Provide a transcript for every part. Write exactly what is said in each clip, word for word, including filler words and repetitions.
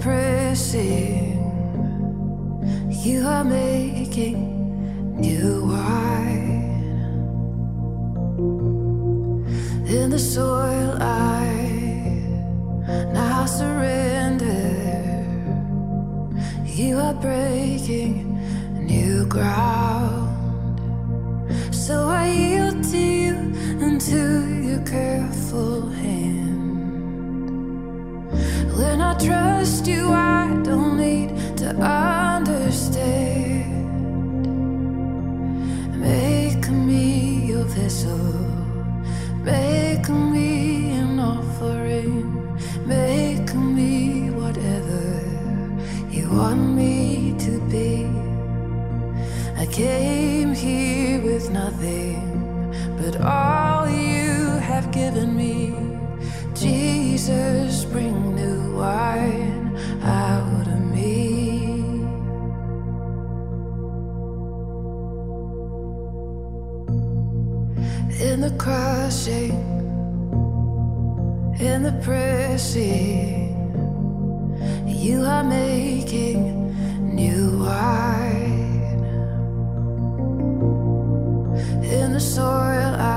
pressing, you are making new wine. In the soil I now surrender, you are breaking new ground. So I yield to you and to your careful hand. When I trust you, I don't need to understand. Make me your vessel, make me an offering, make me whatever you want me to be. I came here with nothing, but all you have given me. Jesus, bring new wine out of me. In the crushing, in the pressing, you are making new wine. In the soil I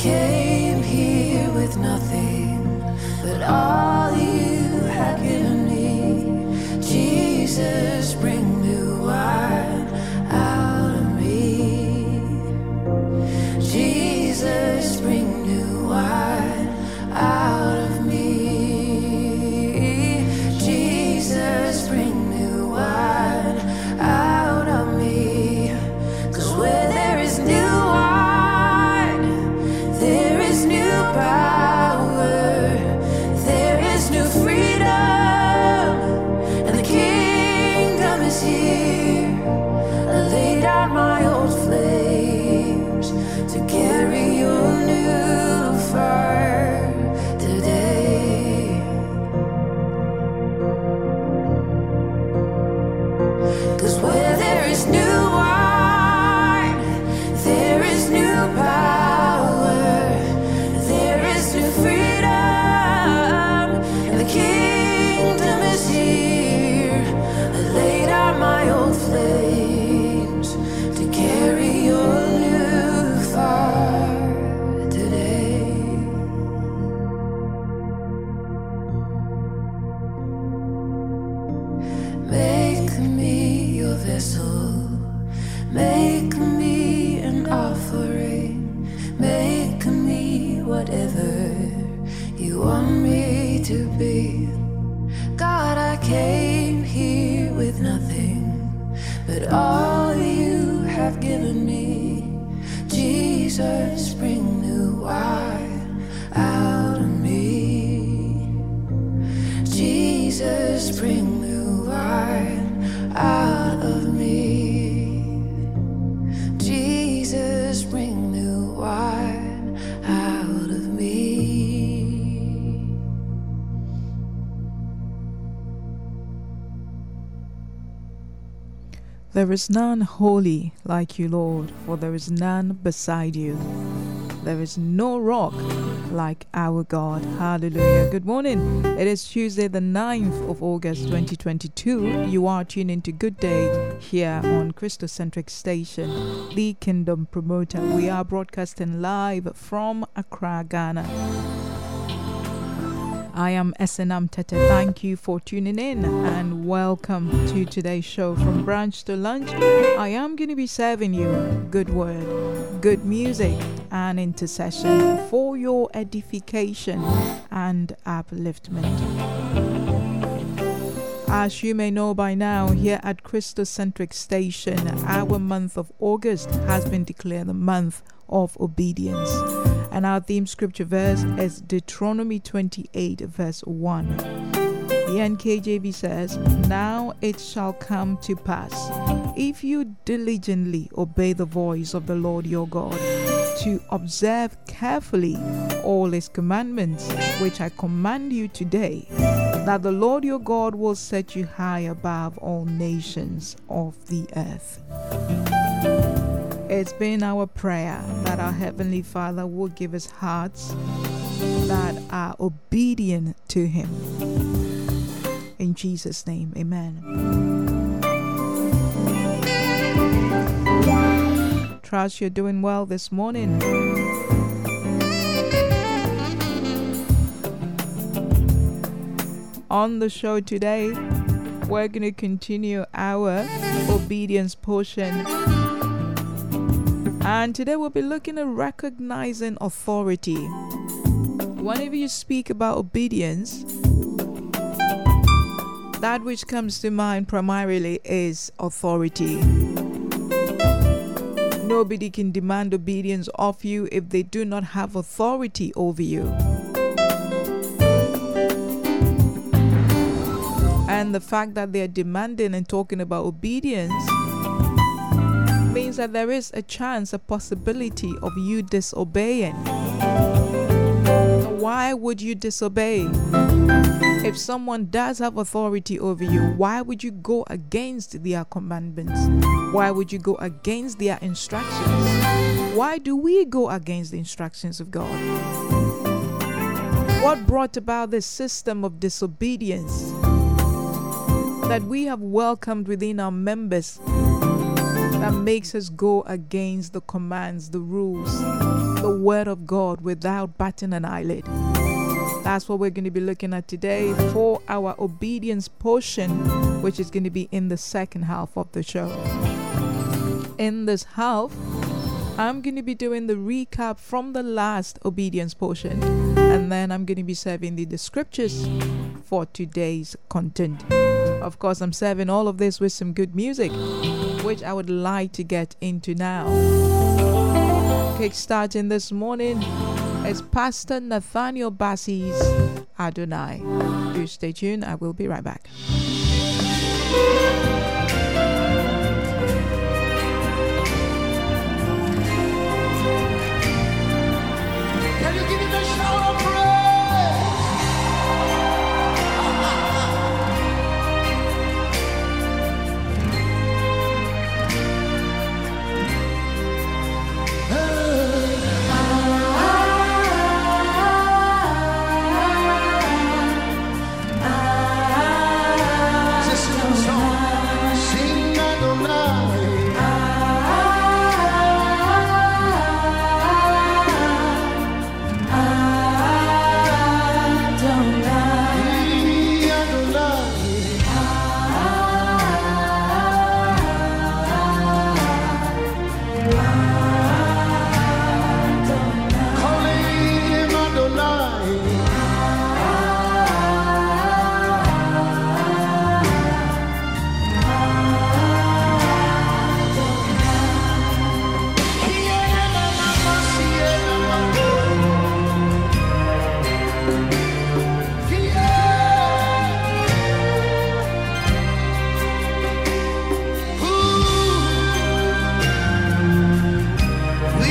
came here with nothing, but all you have given me. Jesus, bring new wine out of me. Jesus, bring new wine out of me. Jesus, bring new wine out of me. 'Cause where there is new wine, there is none holy like you, Lord, for there is none beside you. There is no rock like our God. Hallelujah. Good morning. It is Tuesday the ninth of August twenty twenty-two. You are tuned into Good Day here on Christocentric Station, the Kingdom Promoter. We are broadcasting live from Accra, Ghana. I am Esinam Tete. Thank you for tuning in and welcome to today's show. From brunch to lunch, I am going to be serving you good word, good music and intercession for your edification and upliftment. As you may know by now, here at Christocentric Station, our month of August has been declared the month of obedience. And our theme scripture verse is Deuteronomy twenty-eight verse one. The N K J V says, "Now it shall come to pass, if you diligently obey the voice of the Lord your God, to observe carefully all his commandments, which I command you today, that the Lord your God will set you high above all nations of the earth." It's been our prayer that our Heavenly Father will give us hearts that are obedient to him. In Jesus' name, amen. Trust you're doing well this morning. On the show today, we're going to continue our obedience portion. And today we'll be looking at recognizing authority. Whenever you speak about obedience, that which comes to mind primarily is authority. Nobody can demand obedience of you if they do not have authority over you. And the fact that they are demanding and talking about obedience means that there is a chance, a possibility of you disobeying. Why would you disobey? If someone does have authority over you, why would you go against their commandments? Why would you go against their instructions? Why do we go against the instructions of God? What brought about this system of disobedience that we have welcomed within our members that makes us go against the commands, the rules, the word of God without batting an eyelid? That's what we're going to be looking at today for our obedience portion, which is going to be in the second half of the show. In this half, I'm going to be doing the recap from the last obedience portion, and then I'm going to be serving the, the scriptures for today's content. Of course, I'm serving all of this with some good music, which I would like to get into now. Kickstarting this morning is Pastor Nathaniel Bassi's Adonai. Do stay tuned, I will be right back.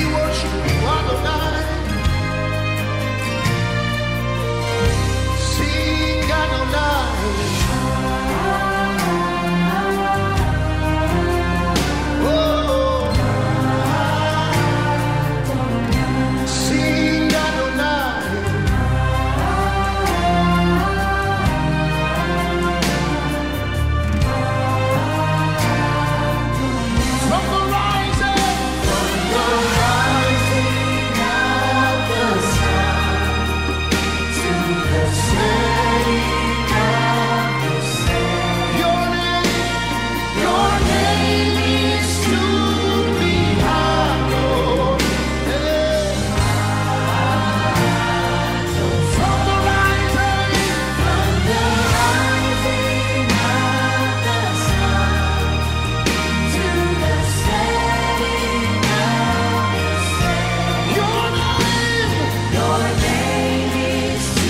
Your name is to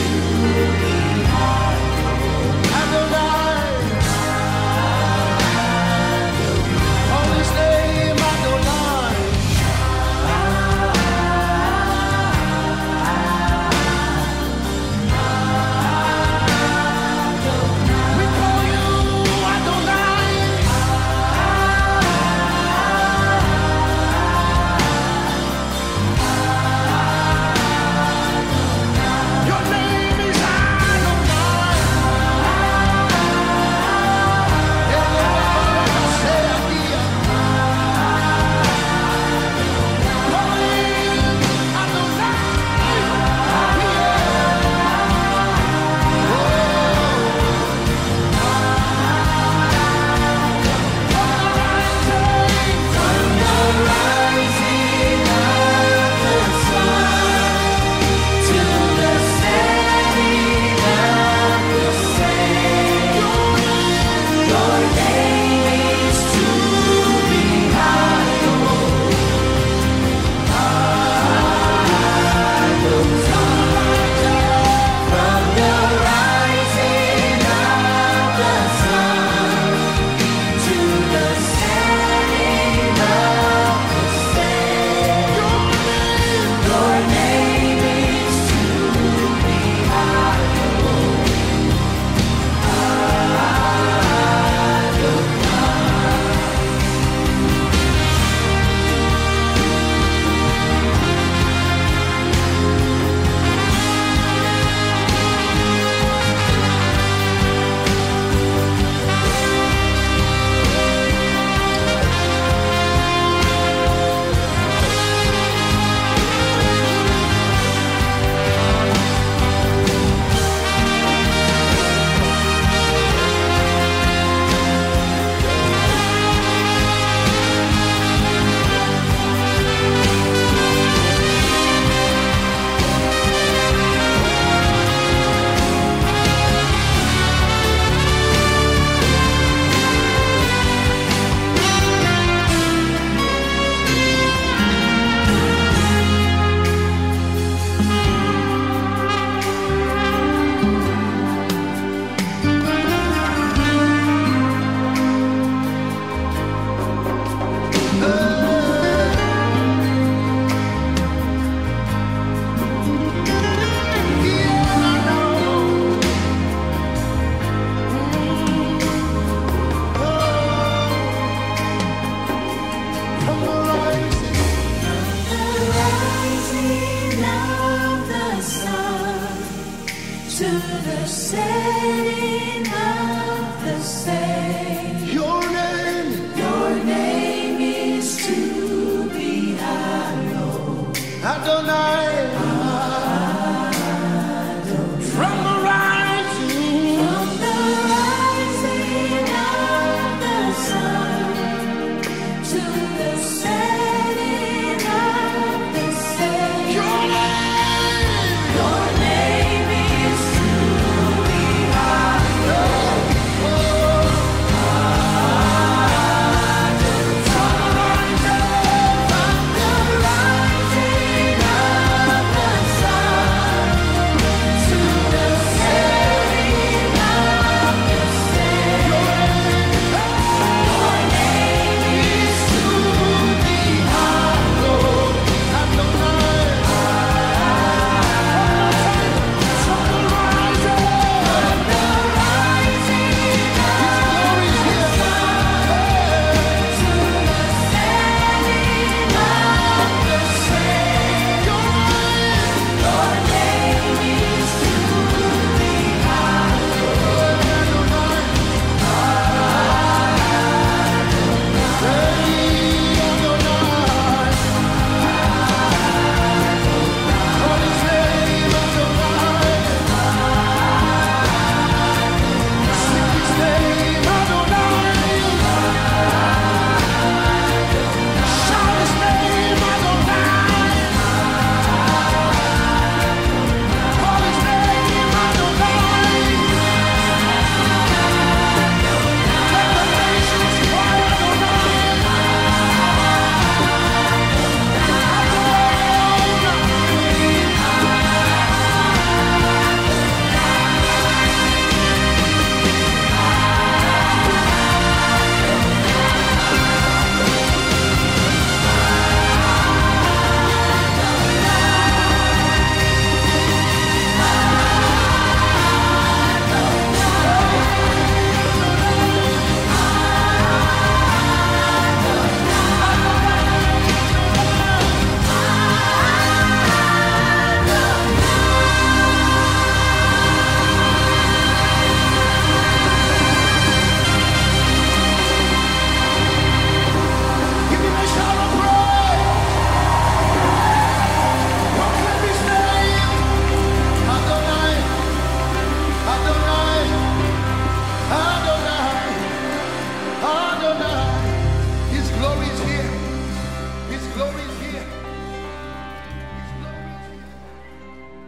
To the setting of the same. Your name, your name is to be hallowed. Adonai, Adonai. From the rising, from the rising of the sun to the setting of the same. Your name, your name.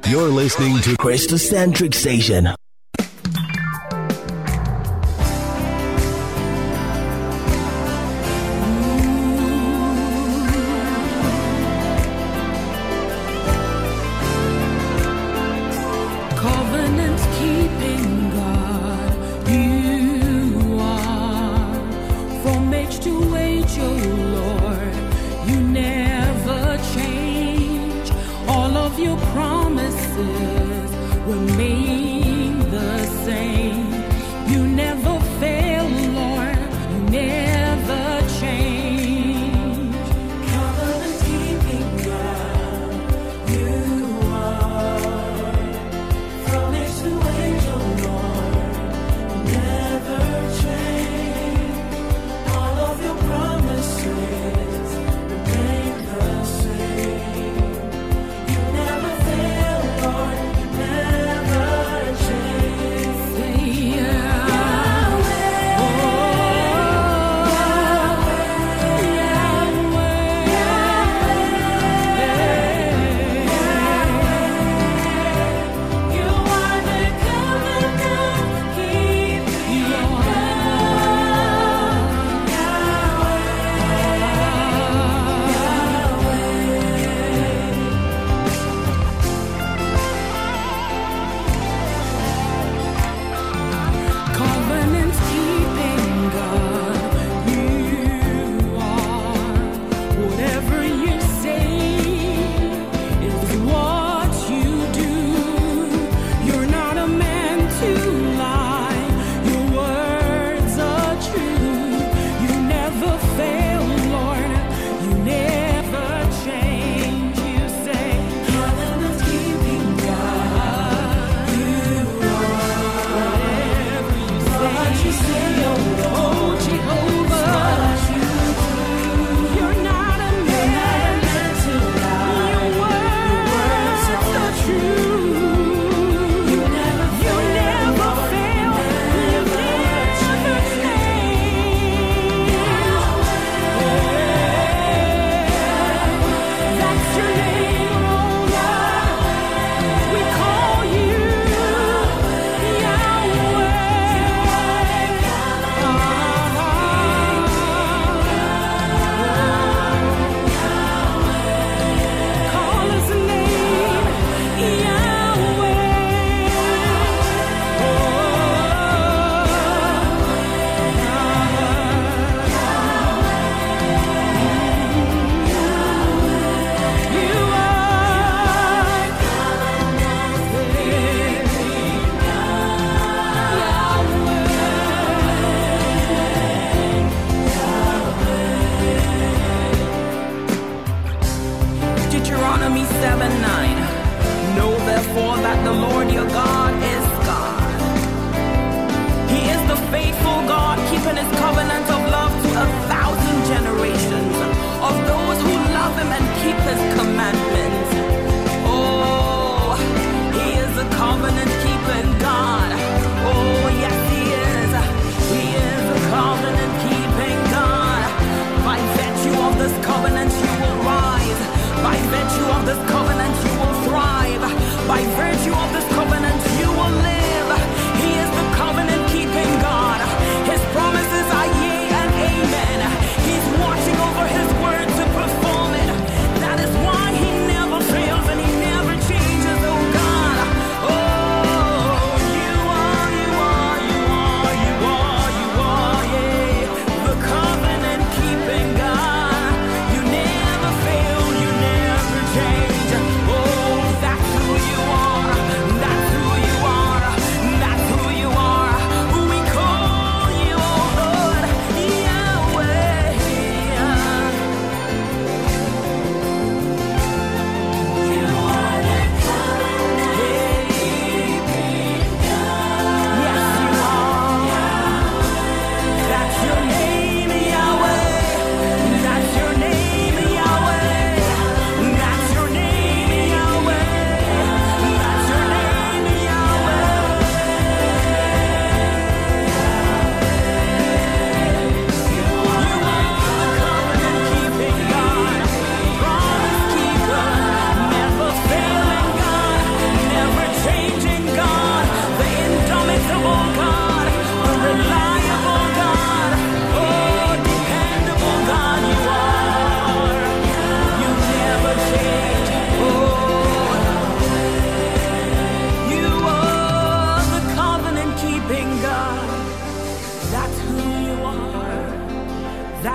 You're listening to Christocentric Station.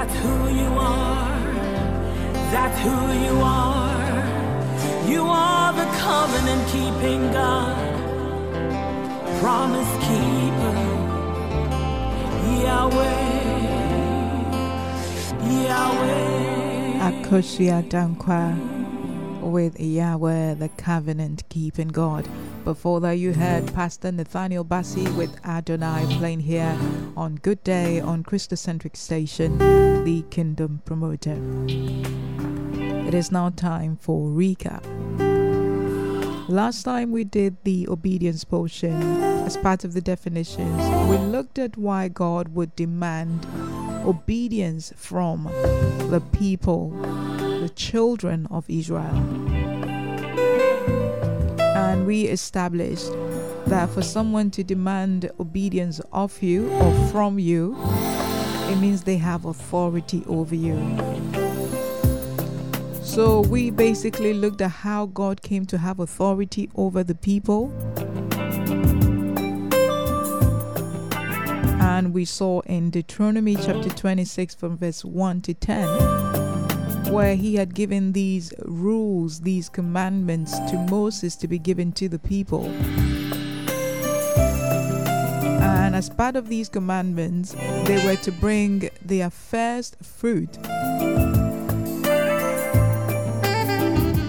That's who you are. That's who you are. You are the covenant-keeping God, promise keeper, Yahweh, Yahweh. Akoshi Adankwa with Yahweh, the covenant-keeping God. Before that, you heard Pastor Nathaniel Bassi with Adonai playing here on Good Day on Christocentric Station, the Kingdom Promoter. It is now time for recap. Last time we did the obedience portion as part of the definitions. We looked at why God would demand obedience from the people, the children of Israel. And we established that for someone to demand obedience of you or from you, it means they have authority over you. So we basically looked at how God came to have authority over the people. And we saw in Deuteronomy chapter twenty-six from verse one to ten, where he had given these rules, these commandments to Moses to be given to the people. And as part of these commandments, they were to bring their first fruit.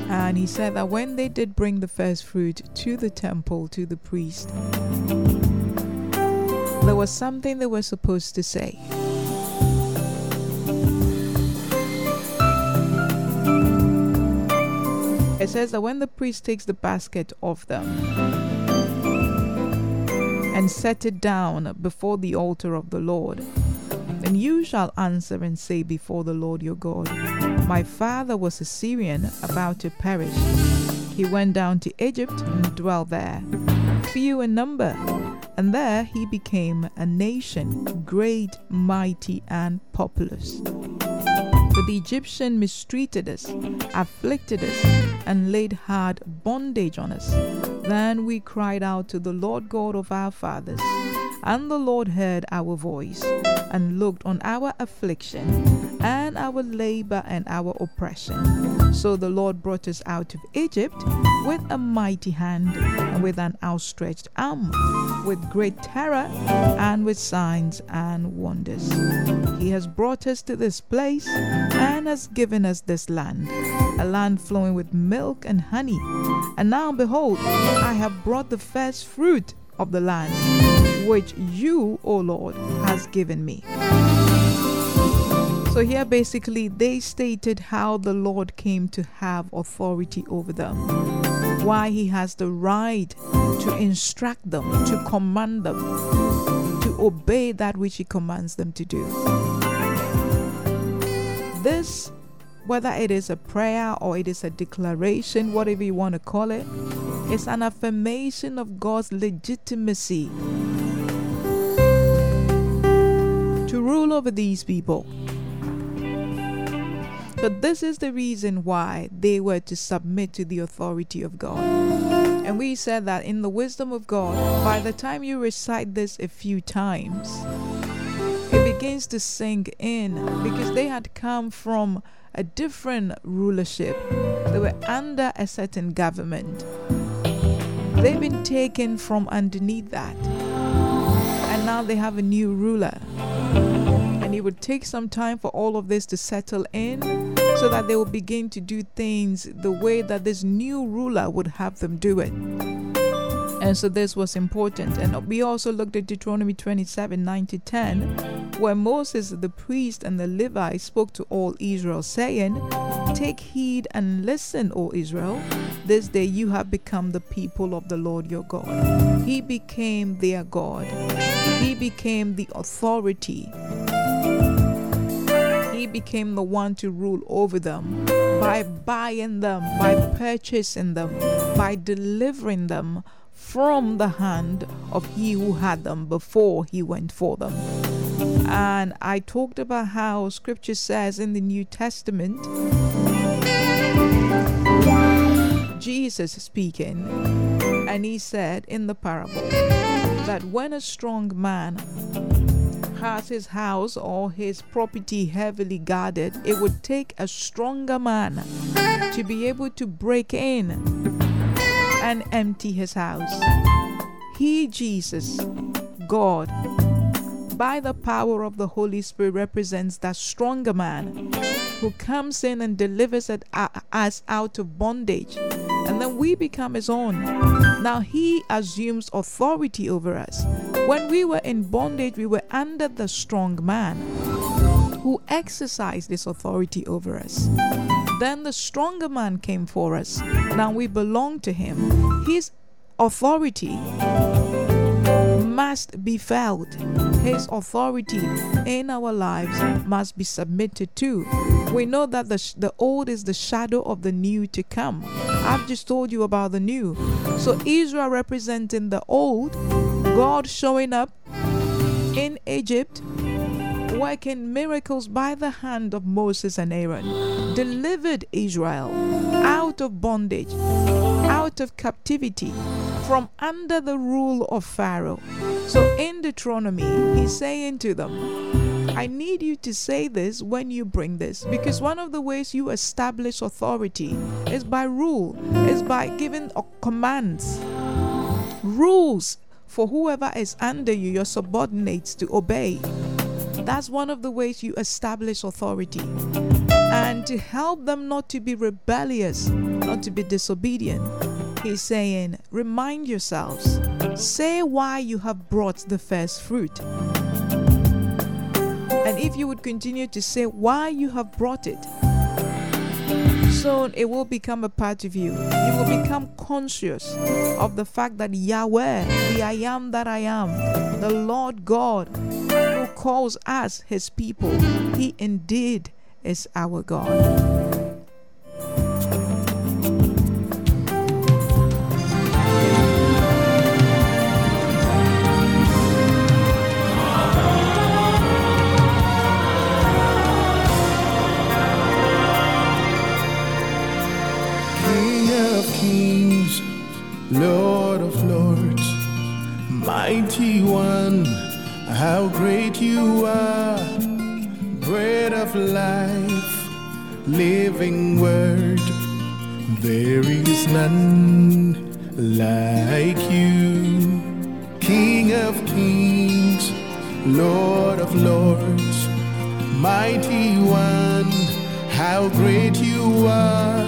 And he said that when they did bring the first fruit to the temple, to the priest, there was something they were supposed to say. It says that when the priest takes the basket off them and set it down before the altar of the Lord, then you shall answer and say before the Lord your God, my father was a Syrian about to perish. He went down to Egypt and dwelt there, few in number, and there he became a nation, great, mighty, and populous. But the Egyptian mistreated us, afflicted us, and laid hard bondage on us. Then we cried out to the Lord God of our fathers, and the Lord heard our voice, and looked on our affliction, and our labor, and our oppression. So the Lord brought us out of Egypt with a mighty hand, and with an outstretched arm, with great terror, and with signs and wonders. He has brought us to this place and has given us this land, a land flowing with milk and honey. And now, behold, I have brought the first fruit of the land, which you, O Lord, has given me. So here, basically, they stated how the Lord came to have authority over them, why he has the right to instruct them, to command them, to obey that which he commands them to do. This, whether it is a prayer or it is a declaration, whatever you want to call it, is an affirmation of God's legitimacy to rule over these people. But this is the reason why they were to submit to the authority of God. And we said that in the wisdom of God, by the time you recite this a few times, it begins to sink in, because they had come from a different rulership. They were under a certain government. They've been taken from underneath that. And now they have a new ruler. It would take some time for all of this to settle in, so that they will begin to do things the way that this new ruler would have them do it. And so this was important. And we also looked at Deuteronomy twenty-seven, nine to ten, where Moses, the priest, and the Levites spoke to all Israel, saying, take heed and listen, O Israel. This day you have become the people of the Lord your God. He became their God. He became the authority. Became the one to rule over them by buying them, by purchasing them, by delivering them from the hand of he who had them before he went for them. And I talked about how scripture says in the New Testament, Jesus speaking, and he said in the parable that when a strong man has his house or his property heavily guarded, it would take a stronger man to be able to break in and empty his house. He, Jesus, God, by the power of the Holy Spirit, represents that stronger man who comes in and delivers us out of bondage. And then we become his own. Now he assumes authority over us. When we were in bondage, we were under the strong man who exercised this authority over us. Then the stronger man came for us. Now we belong to him. His authority must be felt. His authority in our lives must be submitted to. We know that the, sh- the old is the shadow of the new to come. I've just told you about the new. So Israel representing the old, God showing up in Egypt, working miracles by the hand of Moses and Aaron, delivered Israel out of bondage, out of captivity, from under the rule of Pharaoh. So in Deuteronomy, he's saying to them, I need you to say this when you bring this, because one of the ways you establish authority is by rule, is by giving commands, rules for whoever is under you, your subordinates, to obey. That's one of the ways you establish authority. And to help them not to be rebellious, not to be disobedient, he's saying, remind yourselves, say why you have brought the first fruit. And if you would continue to say why you have brought it, soon it will become a part of you. You will become conscious of the fact that Yahweh, the I am that I am, the Lord God, who calls us his people, he indeed is our God. Lord of Lords, mighty one, how great you are, bread of life, living word, there is none like you. King of kings, Lord of lords, mighty one, how great you are,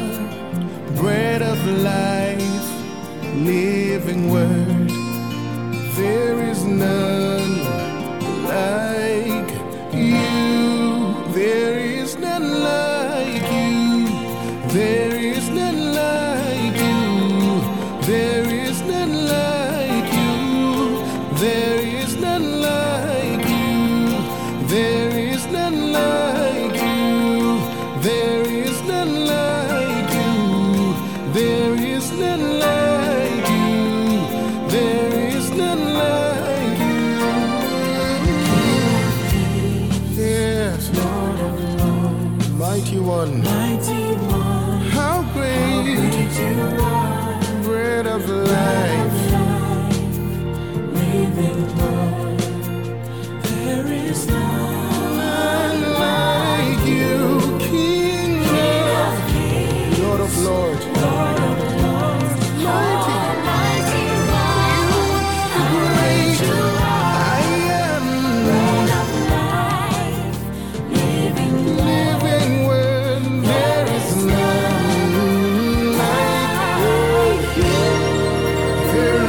bread of life, living word, there is none like you, there is none like you, there is none like you, there is none like you, there is none like you, there is none like you, there is none like you, there is none like you. Mighty one, mighty one, how great, how great you are, bread of bread life, life, living Lord, there is none like you, King, King of kings, Lord of lords, Lord of lords, mighty, mighty one, how great you are, I am, bread of life, living Lord. There is none like you.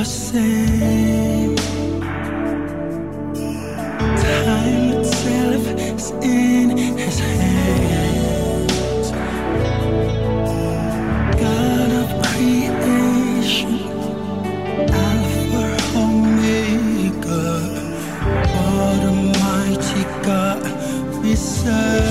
the same. Time itself is in his hands. God of creation, Alpha Omega, what a mighty God we serve.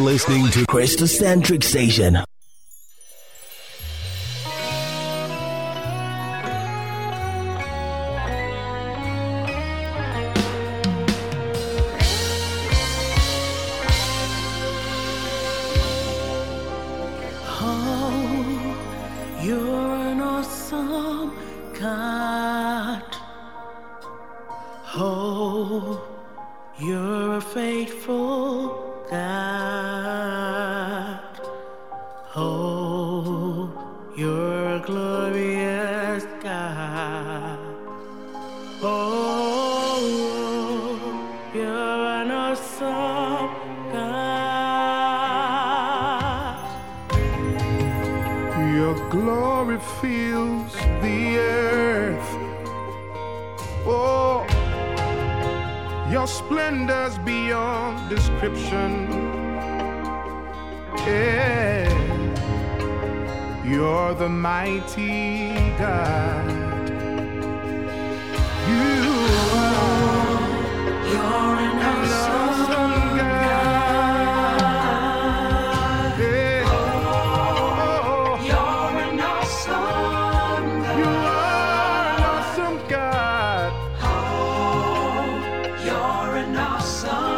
Listening to Christocentric Station. Oh, you're a faithful God. glory fills the earth. Oh, your splendor's beyond description. Yeah, you're the mighty God. You are, you're an awesome God. You're an awesome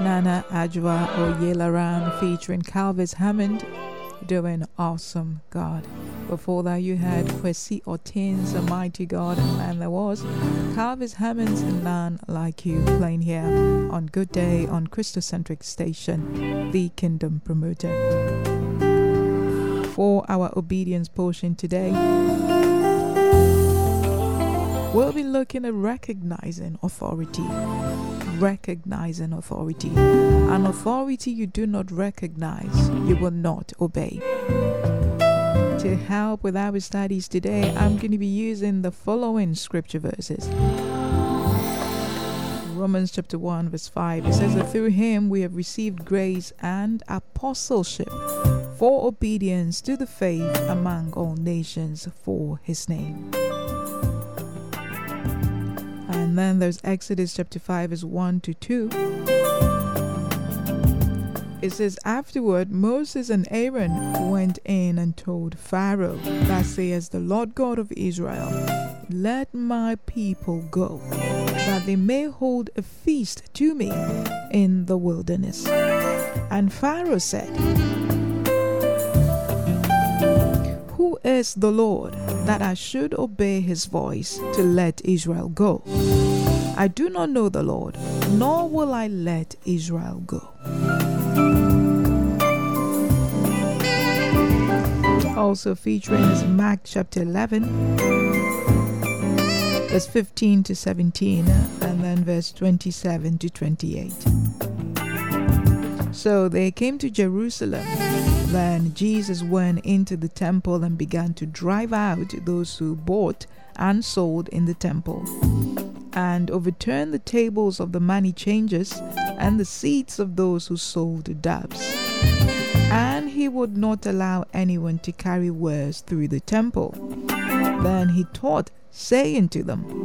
Nana Ajwa Oyelaran featuring Calvis Hammond doing Awesome God. Before that you had Kwesi Ortins, A Mighty God, and there was Calvis Hammond's None Like You playing here on Good Day on Christocentric Station, the Kingdom Promoter. For our obedience portion today, we'll be looking at recognizing authority. Recognizing authority. An authority you do not recognize, you will not obey. To help with our studies today, I'm going to be using the following scripture verses. Romans chapter one verse five, it says that through him we have received grace and apostleship for obedience to the faith among all nations for his name. And then there's Exodus chapter five verse one to two. It says, afterward Moses and Aaron went in and told Pharaoh, thus says the Lord God of Israel, let my people go, that they may hold a feast to me in the wilderness. And Pharaoh said, who is the Lord that I should obey his voice to let Israel go? I do not know the Lord, nor will I let Israel go. Also featuring is Mark chapter eleven, verse fifteen to seventeen, and then verse twenty-seven to twenty-eight. So they came to Jerusalem. Then Jesus went into the temple and began to drive out those who bought and sold in the temple, and overturned the tables of the money changers and the seats of those who sold doves. And he would not allow anyone to carry wares through the temple. Then he taught, saying to them,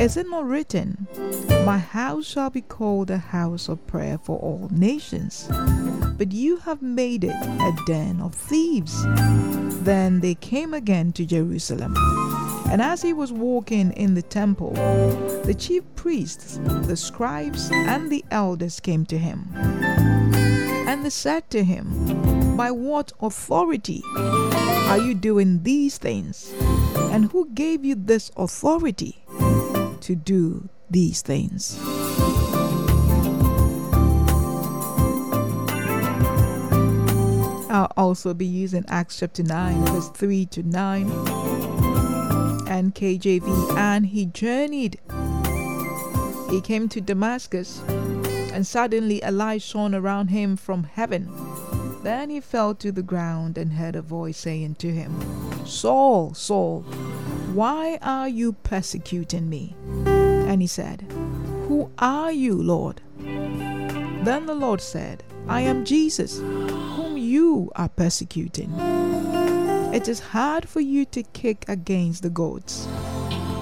is it not written, my house shall be called a house of prayer for all nations? But you have made it a den of thieves. Then they came again to Jerusalem. And as he was walking in the temple, the chief priests, the scribes, and the elders came to him. And they said to him, by what authority are you doing these things? And who gave you this authority to do these things? I'll also be using Acts chapter nine, verse three to nine, and K J V. And he journeyed, he came to Damascus, and suddenly a light shone around him from heaven. Then he fell to the ground and heard a voice saying to him, Saul, Saul, why are you persecuting me? And he said, who are you, Lord? Then the Lord said, I am Jesus, you are persecuting. It is hard for you to kick against the goats.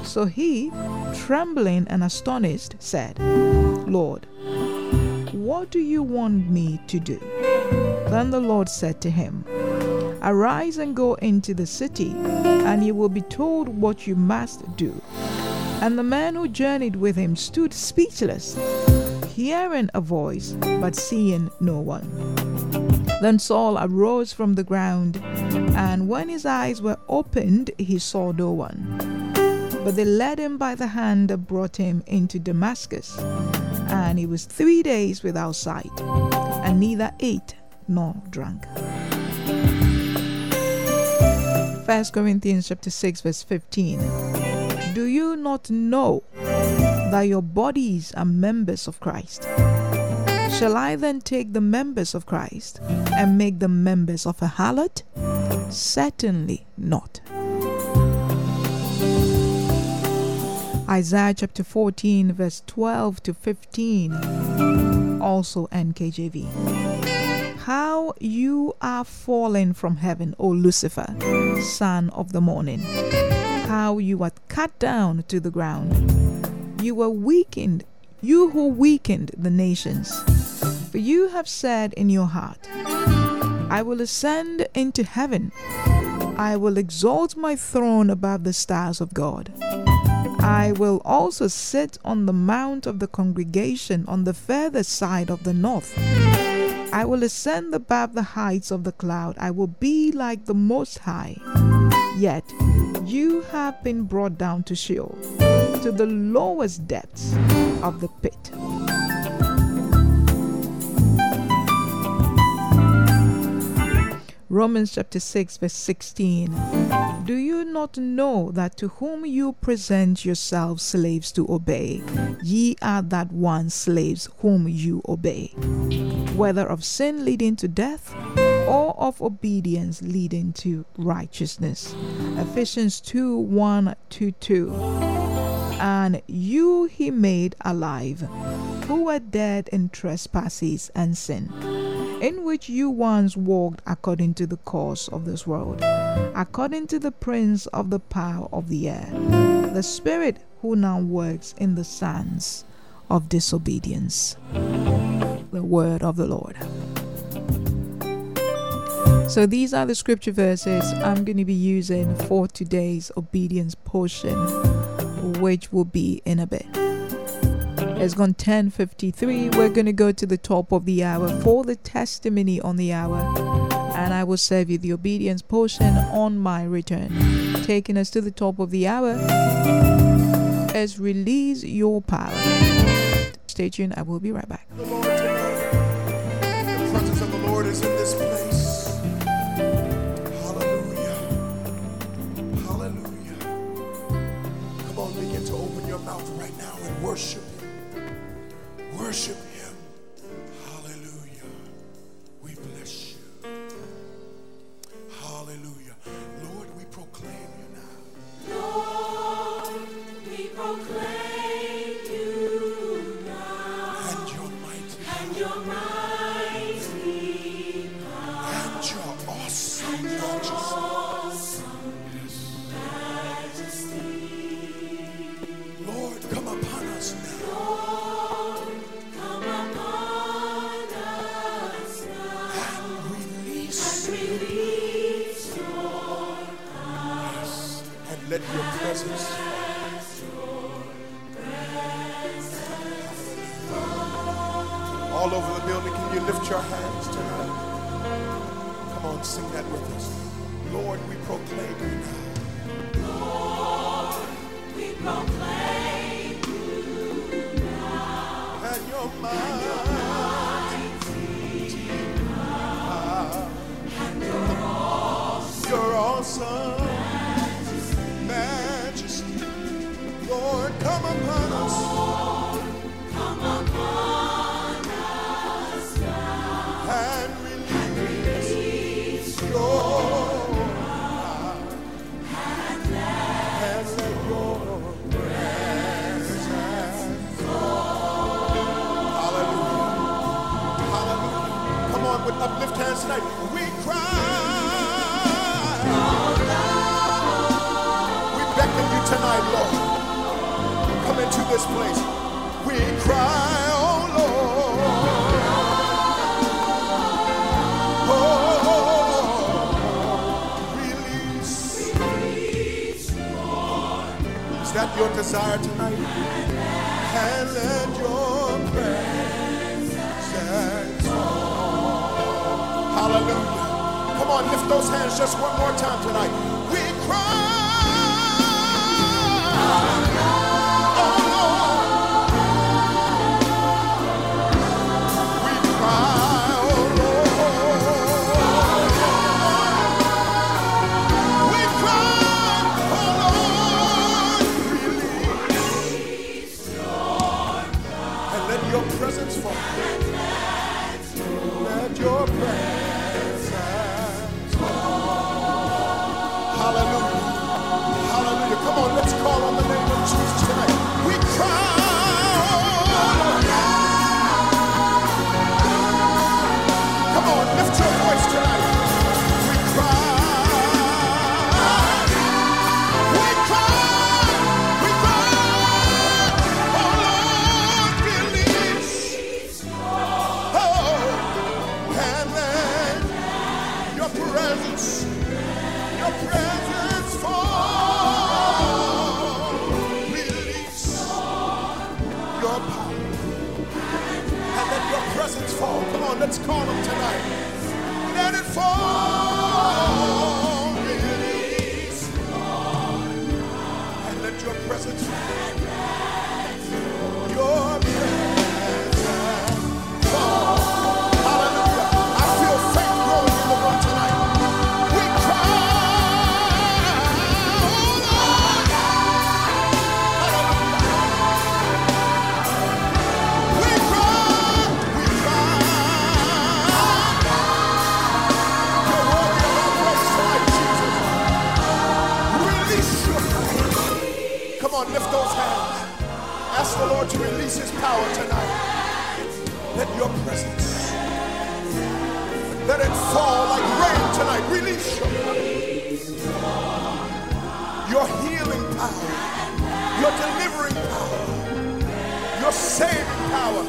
So he, trembling and astonished, said, Lord, what do you want me to do? Then the Lord said to him, arise and go into the city, and you will be told what you must do. And the man who journeyed with him stood speechless, hearing a voice, but seeing no one. Then Saul arose from the ground, and when his eyes were opened, he saw no one. But they led him by the hand and brought him into Damascus. And he was three days without sight, and neither ate nor drank. First Corinthians chapter six, verse fifteen. Do you not know that your bodies are members of Christ? Shall I then take the members of Christ and make them members of a harlot? Certainly not. Isaiah chapter fourteen verse twelve to fifteen, also N K J V. How you are fallen from heaven, O Lucifer, son of the morning. How you are cut down to the ground. You were weakened, you who weakened the nations. For you have said in your heart, I will ascend into heaven. I will exalt my throne above the stars of God. I will also sit on the mount of the congregation on the further side of the north. I will ascend above the heights of the cloud. I will be like the Most High. Yet you have been brought down to Sheol, to the lowest depths of the pit. Romans chapter six verse sixteen. Do you not know that to whom you present yourselves slaves to obey, ye are that one slaves whom you obey, whether of sin leading to death or of obedience leading to righteousness? Ephesians two, one to two. And you he made alive, who were dead in trespasses and sin, in which you once walked according to the course of this world, according to the prince of the power of the air, the spirit who now works in the sons of disobedience. The word of the Lord. So these are the scripture verses I'm going to be using for today's obedience portion, which will be in a bit. It's gone ten fifty-three. We're going to go to the top of the hour for the testimony on the hour, and I will serve you the obedience portion on my return. Taking us to the top of the hour is Release Your Power. Stay tuned. I will be right back. The Lord tonight, the presence of the Lord is in this place. Hallelujah. Hallelujah. Come on, begin to open your mouth right now and worship. Worship him. Hallelujah. We bless you. Hallelujah. Lord, we proclaim you now. Lord, we proclaim you now. And your mighty. And your mighty power. And your awesome and your majesty. Awesome majesty. Lord, come upon us now. Lord, let your presence all over the building. Can you lift your hands tonight? Come on, sing that with us. Lord, we proclaim you now. Lord, we proclaim you now. And your mighty power. And your awesome. Your awesome. Lord, come upon us. Lord, come upon us now. And release, and release your power. And let your presence fall. Hallelujah. Hallelujah. Come on, with uplifted hands tonight, we cry. Oh, Lord. We beckon you tonight, Lord. Into this place, we cry, oh Lord, oh Lord, release. Release, Lord. Is that your desire tonight? And let your presence fall. Hallelujah. Come on, lift those hands just one more time tonight. We cry. Your presence falls. your power. And let your presence fall. Come on, let's call him tonight. Let it fall. And let your presence fall. Your presence fall. Lift those hands. Ask the Lord to release his power tonight. Let your presence, let it fall like rain tonight. Release your power, your healing power, your delivering power, your saving power.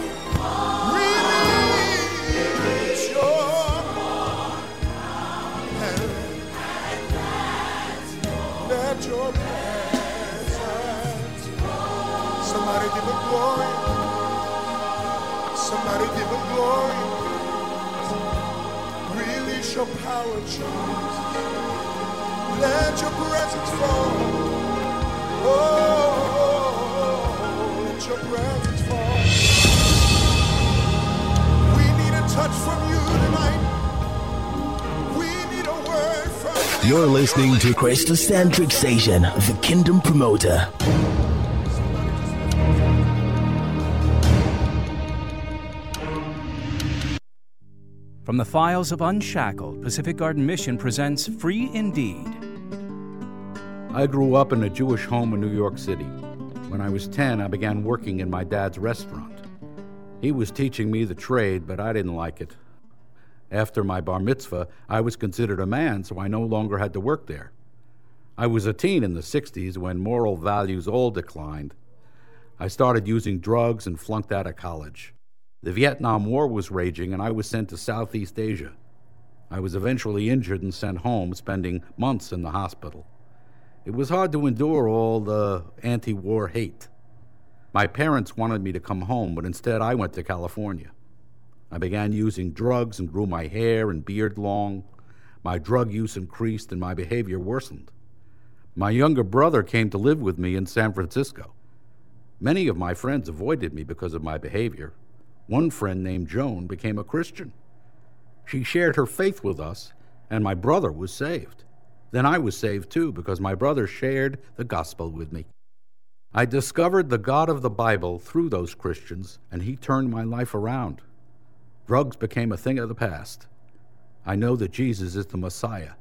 Release your power. Let your power. Somebody give him glory. Somebody give him glory. Release your power, Jesus. Let your presence fall. Oh, oh, oh, let your presence fall. We need a touch from you tonight. We need a word from you. You're listening to Christocentric Station, the Kingdom Promoter. From the files of Unshackled, Pacific Garden Mission presents Free Indeed. I grew up in a Jewish home in New York City. When I was ten, I began working in my dad's restaurant. He was teaching me the trade, but I didn't like it. After my bar mitzvah, I was considered a man, so I no longer had to work there. I was a teen in the sixties when moral values all declined. I started using drugs and flunked out of college. The Vietnam War was raging, and I was sent to Southeast Asia. I was eventually injured and sent home, spending months in the hospital. It was hard to endure all the anti-war hate. My parents wanted me to come home, but instead I went to California. I began using drugs and grew my hair and beard long. My drug use increased, and my behavior worsened. My younger brother came to live with me in San Francisco. Many of my friends avoided me because of my behavior. One friend named Joan became a Christian. She shared her faith with us, and my brother was saved. Then I was saved too, because my brother shared the gospel with me. I discovered the God of the Bible through those Christians, and he turned my life around. Drugs became a thing of the past. I know that Jesus is the Messiah.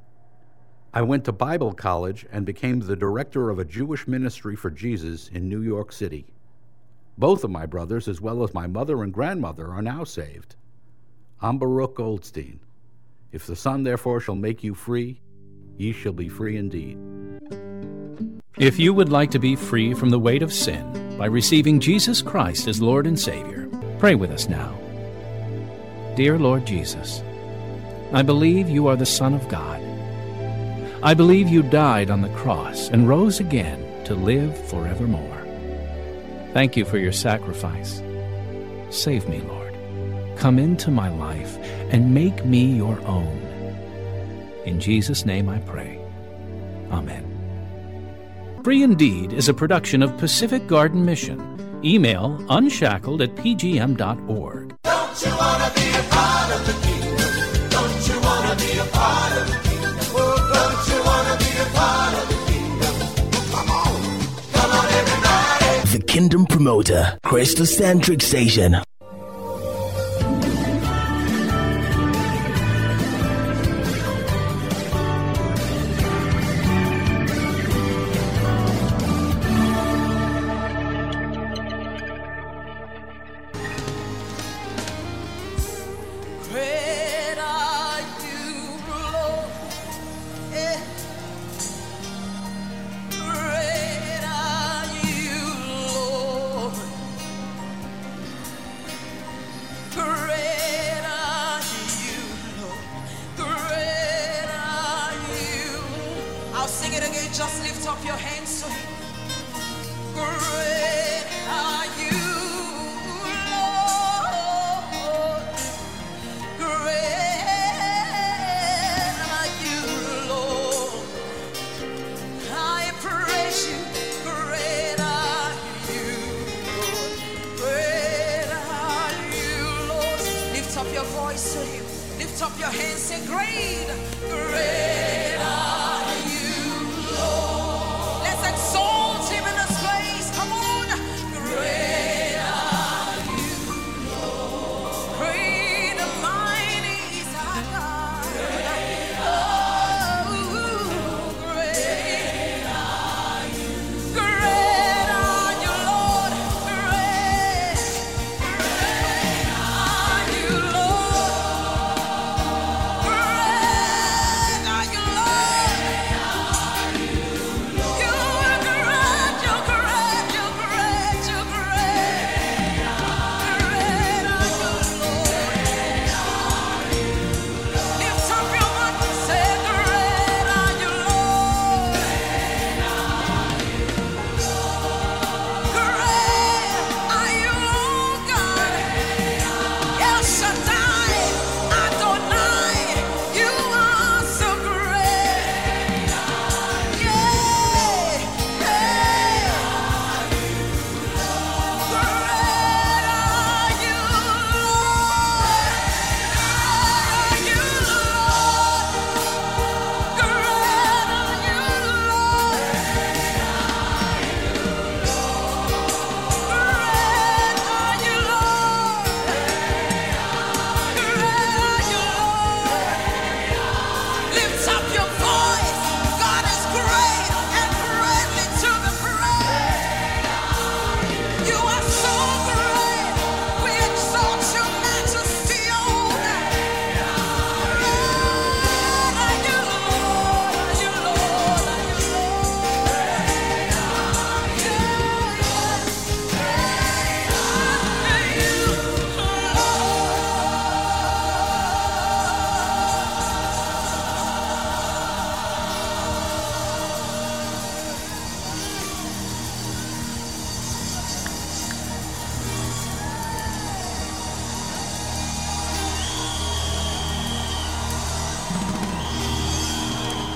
I went to Bible college and became the director of a Jewish ministry for Jesus in New York City. Both of my brothers, as well as my mother and grandmother, are now saved. I'm Baruch Goldstein. If the Son therefore shall make you free, ye shall be free indeed. If you would like to be free from the weight of sin by receiving Jesus Christ as Lord and Savior, pray with us now. Dear Lord Jesus, I believe you are the Son of God. I believe you died on the cross and rose again to live forevermore. Thank you for your sacrifice. Save me, Lord. Come into my life and make me your own. In Jesus' name I pray. Amen. Free Indeed is a production of Pacific Garden Mission. Email unshackled at p g m dot org. Don't you want to be a part of the kingdom? Don't you want to be a part of the kingdom? Don't you want to be a part of the kingdom? The Kingdom Promoter, Christocentric Station. voice to him. Lift up your hands, say, great, great are you, Lord. Let's exalt him in this place. Come on. Great are you, Lord. Great and mighty is our God. Great are you, Lord. Great are you, great are you, Lord. Great, great are you, Lord. Great are you, Lord. You are great, you're great, you're great, you're great. Great are you, Lord. Lift up your voice and say, great are you, Lord. Great are you, Lord God. El Shaddai, Adonai, you are so great. Yay, hey. Great are you, Lord. Are you, Lord. Great are you, Lord. Great are you, Lord. Great are you, Lord. Lift up your voice. God is great and greatly to be praised. You are so great. We exalt your majesty, O Lord. Great are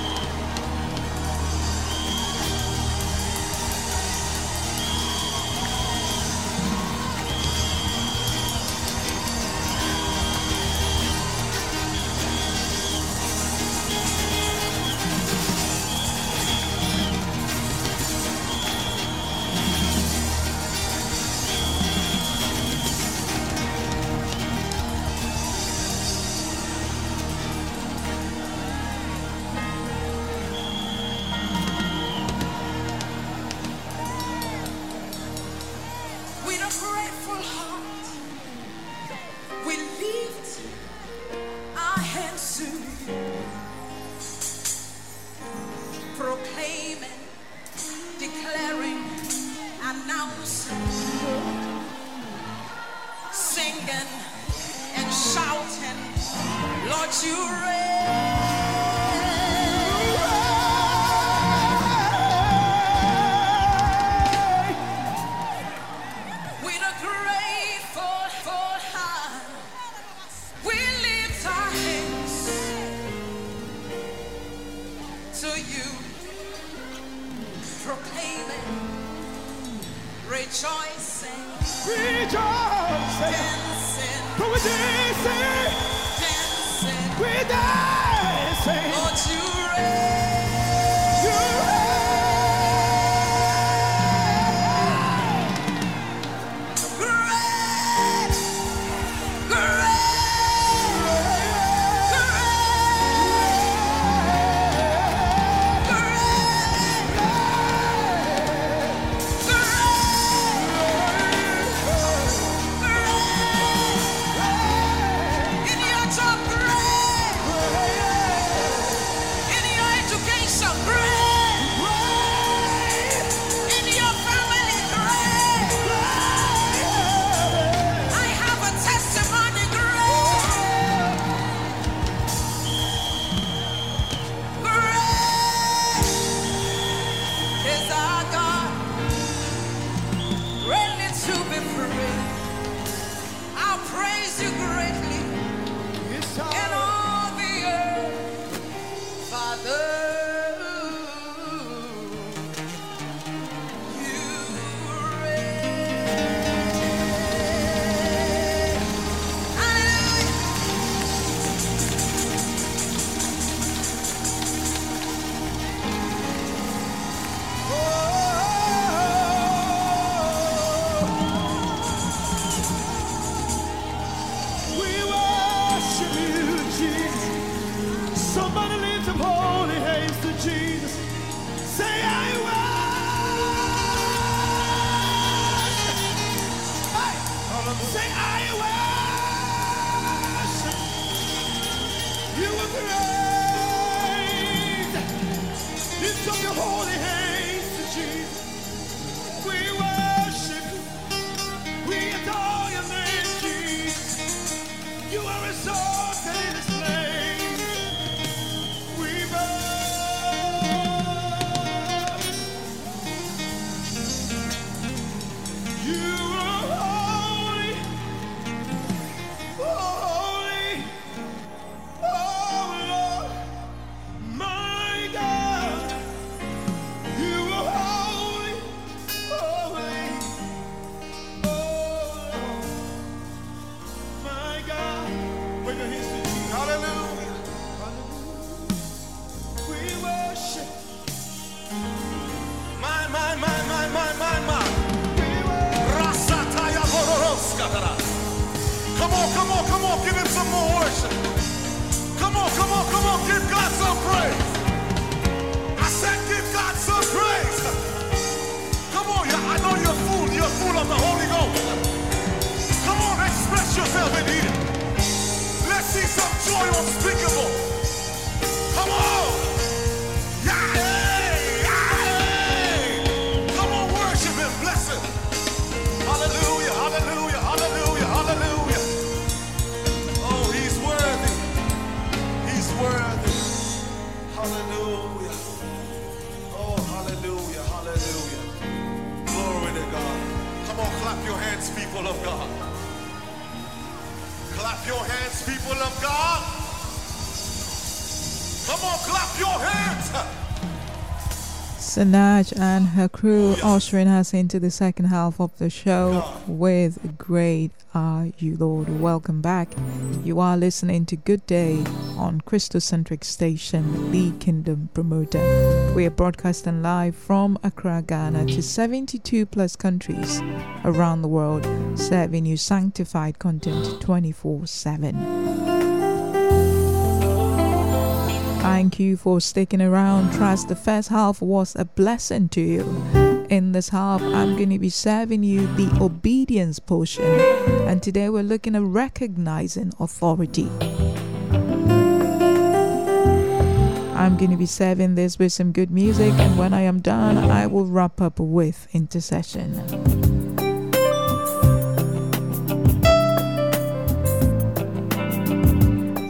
you, Lord. Are you, Lord. Are you, Lord. Yeah, yeah. With a grateful heart, we lift our hands to you, proclaiming, declaring, announcing, singing and shouting, Lord, you reign. With a grateful full heart, we lift our hands to you, proclaiming, rejoicing, Rejoicing, dancing, for we dancing, dancing, we dancing. Lord, you reign. You reign. Great, great, great, great. Great, great, in your job, great, in your age of Say, I worship you, great. Lift up your holy hands to Jesus. We worship you. We adore your name, Jesus. You are exalted in this place. We bow. You. Come on, come on, come on, give him some more worship. Come on, come on, come on, give God some praise. I said give God some praise. Come on, I know you're full, you're full of the Holy Ghost. Come on, express yourself in here. Let's see some joy unspeakable. Come on. Yeah. Hallelujah. Oh, hallelujah, hallelujah. Glory to God. Come on, clap your hands, people of God. Clap your hands, people of God. Come on, clap your hands. Sanaj and her crew ushering us into the second half of the show with Great Are You, Lord. Welcome back. You are listening to Good Day on Christocentric Station, the Kingdom Promoter. We are broadcasting live from Accra, Ghana to seventy-two plus countries around the world, serving you sanctified content twenty-four seven. Thank you for sticking around. Trust the first half was a blessing to you. In this half, I'm going to be serving you the obedience portion. And today we're looking at recognizing authority. I'm going to be serving this with some good music. And when I am done, I will wrap up with intercession.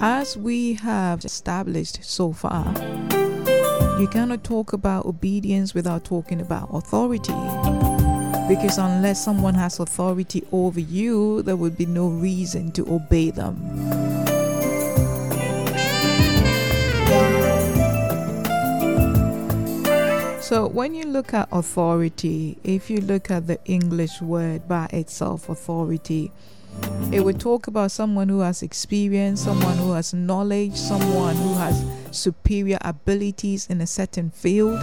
As we have established so far, you cannot talk about obedience without talking about authority. Because unless someone has authority over you, there would be no reason to obey them. So when you look at authority, if you look at the English word by itself, authority, it would talk about someone who has experience, someone who has knowledge, someone who has superior abilities in a certain field.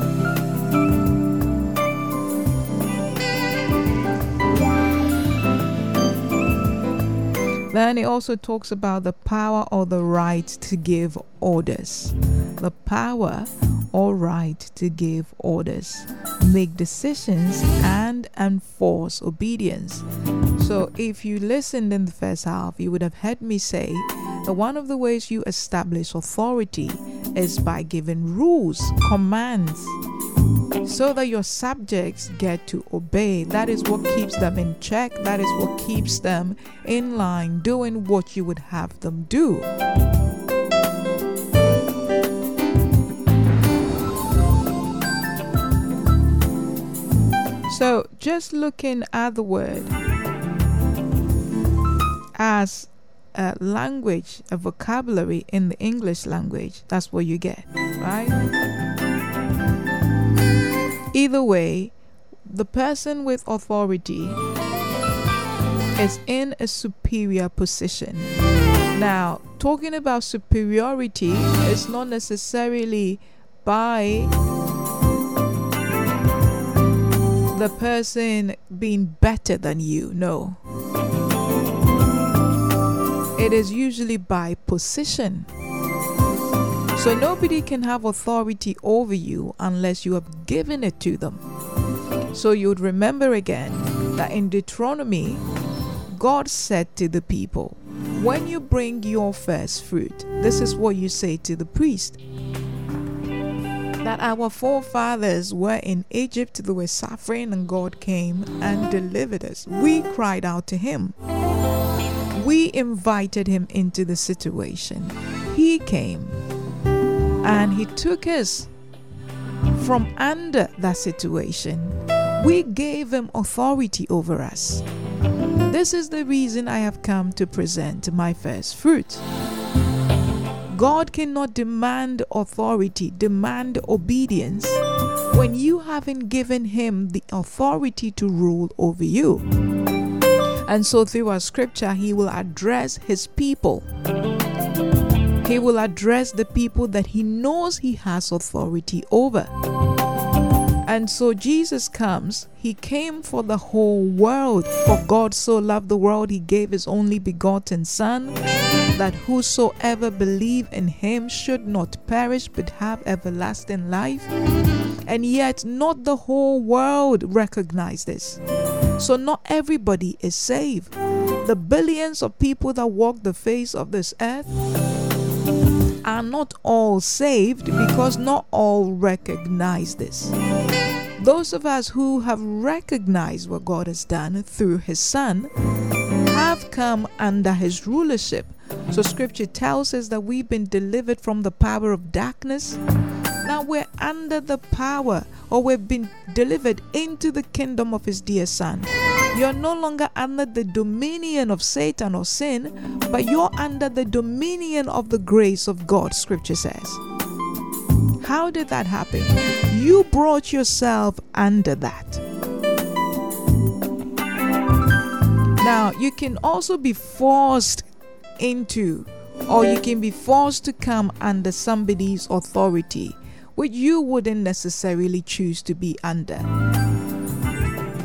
Then it also talks about the power or the right to give orders. The power or right to give orders, make decisions, and enforce obedience. So if you listened in the first half, you would have heard me say that one of the ways you establish authority is by giving rules, commands, so that your subjects get to obey. That is what keeps them in check. That is what keeps them in line, doing what you would have them do. So just looking at the word as a language, a vocabulary in the English language, that's what you get, right? Either way, the person with authority is in a superior position. Now, talking about superiority is not necessarily by the person being better than you, no. It is usually by position. So nobody can have authority over you unless you have given it to them. So you would remember again that in Deuteronomy, God said to the people, when you bring your first fruit, this is what you say to the priest, that our forefathers were in Egypt, they were suffering, and God came and delivered us. We cried out to him. We invited him into the situation. He came and he took us from under that situation. We gave him authority over us. This is the reason I have come to present my first fruit. God cannot demand authority, demand obedience when you haven't given him the authority to rule over you. And so through our scripture, he will address his people. He will address the people that he knows he has authority over. And so Jesus comes, he came for the whole world. For God so loved the world, he gave his only begotten Son, that whosoever believe in him should not perish but have everlasting life. And yet not the whole world recognize this. So not everybody is saved. The billions of people that walk the face of this earth are not all saved because not all recognize this. Those of us who have recognized what God has done through his Son have come under his rulership. So scripture tells us that we've been delivered from the power of darkness. Now we're under the power, or we've been delivered into the kingdom of his dear Son. You're no longer under the dominion of Satan or sin, but you're under the dominion of the grace of God, scripture says. How did that happen? You brought yourself under that. Now, you can also be forced into, or you can be forced to come under somebody's authority, which you wouldn't necessarily choose to be under.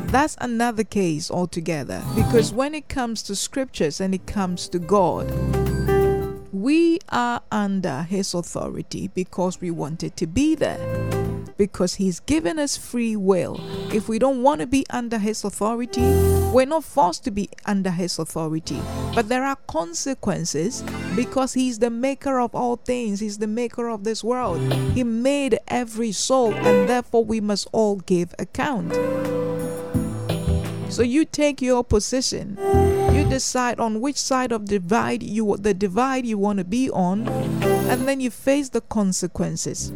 That's another case altogether, because when it comes to scriptures and it comes to God, we are under his authority because we wanted to be there, because he's given us free will. If we don't want to be under his authority, we're not forced to be under his authority. But there are consequences because he's the maker of all things. He's the maker of this world. He made every soul, and therefore we must all give account. So you take your position, you decide on which side of divide you, the divide you want to be on, and then you face the consequences.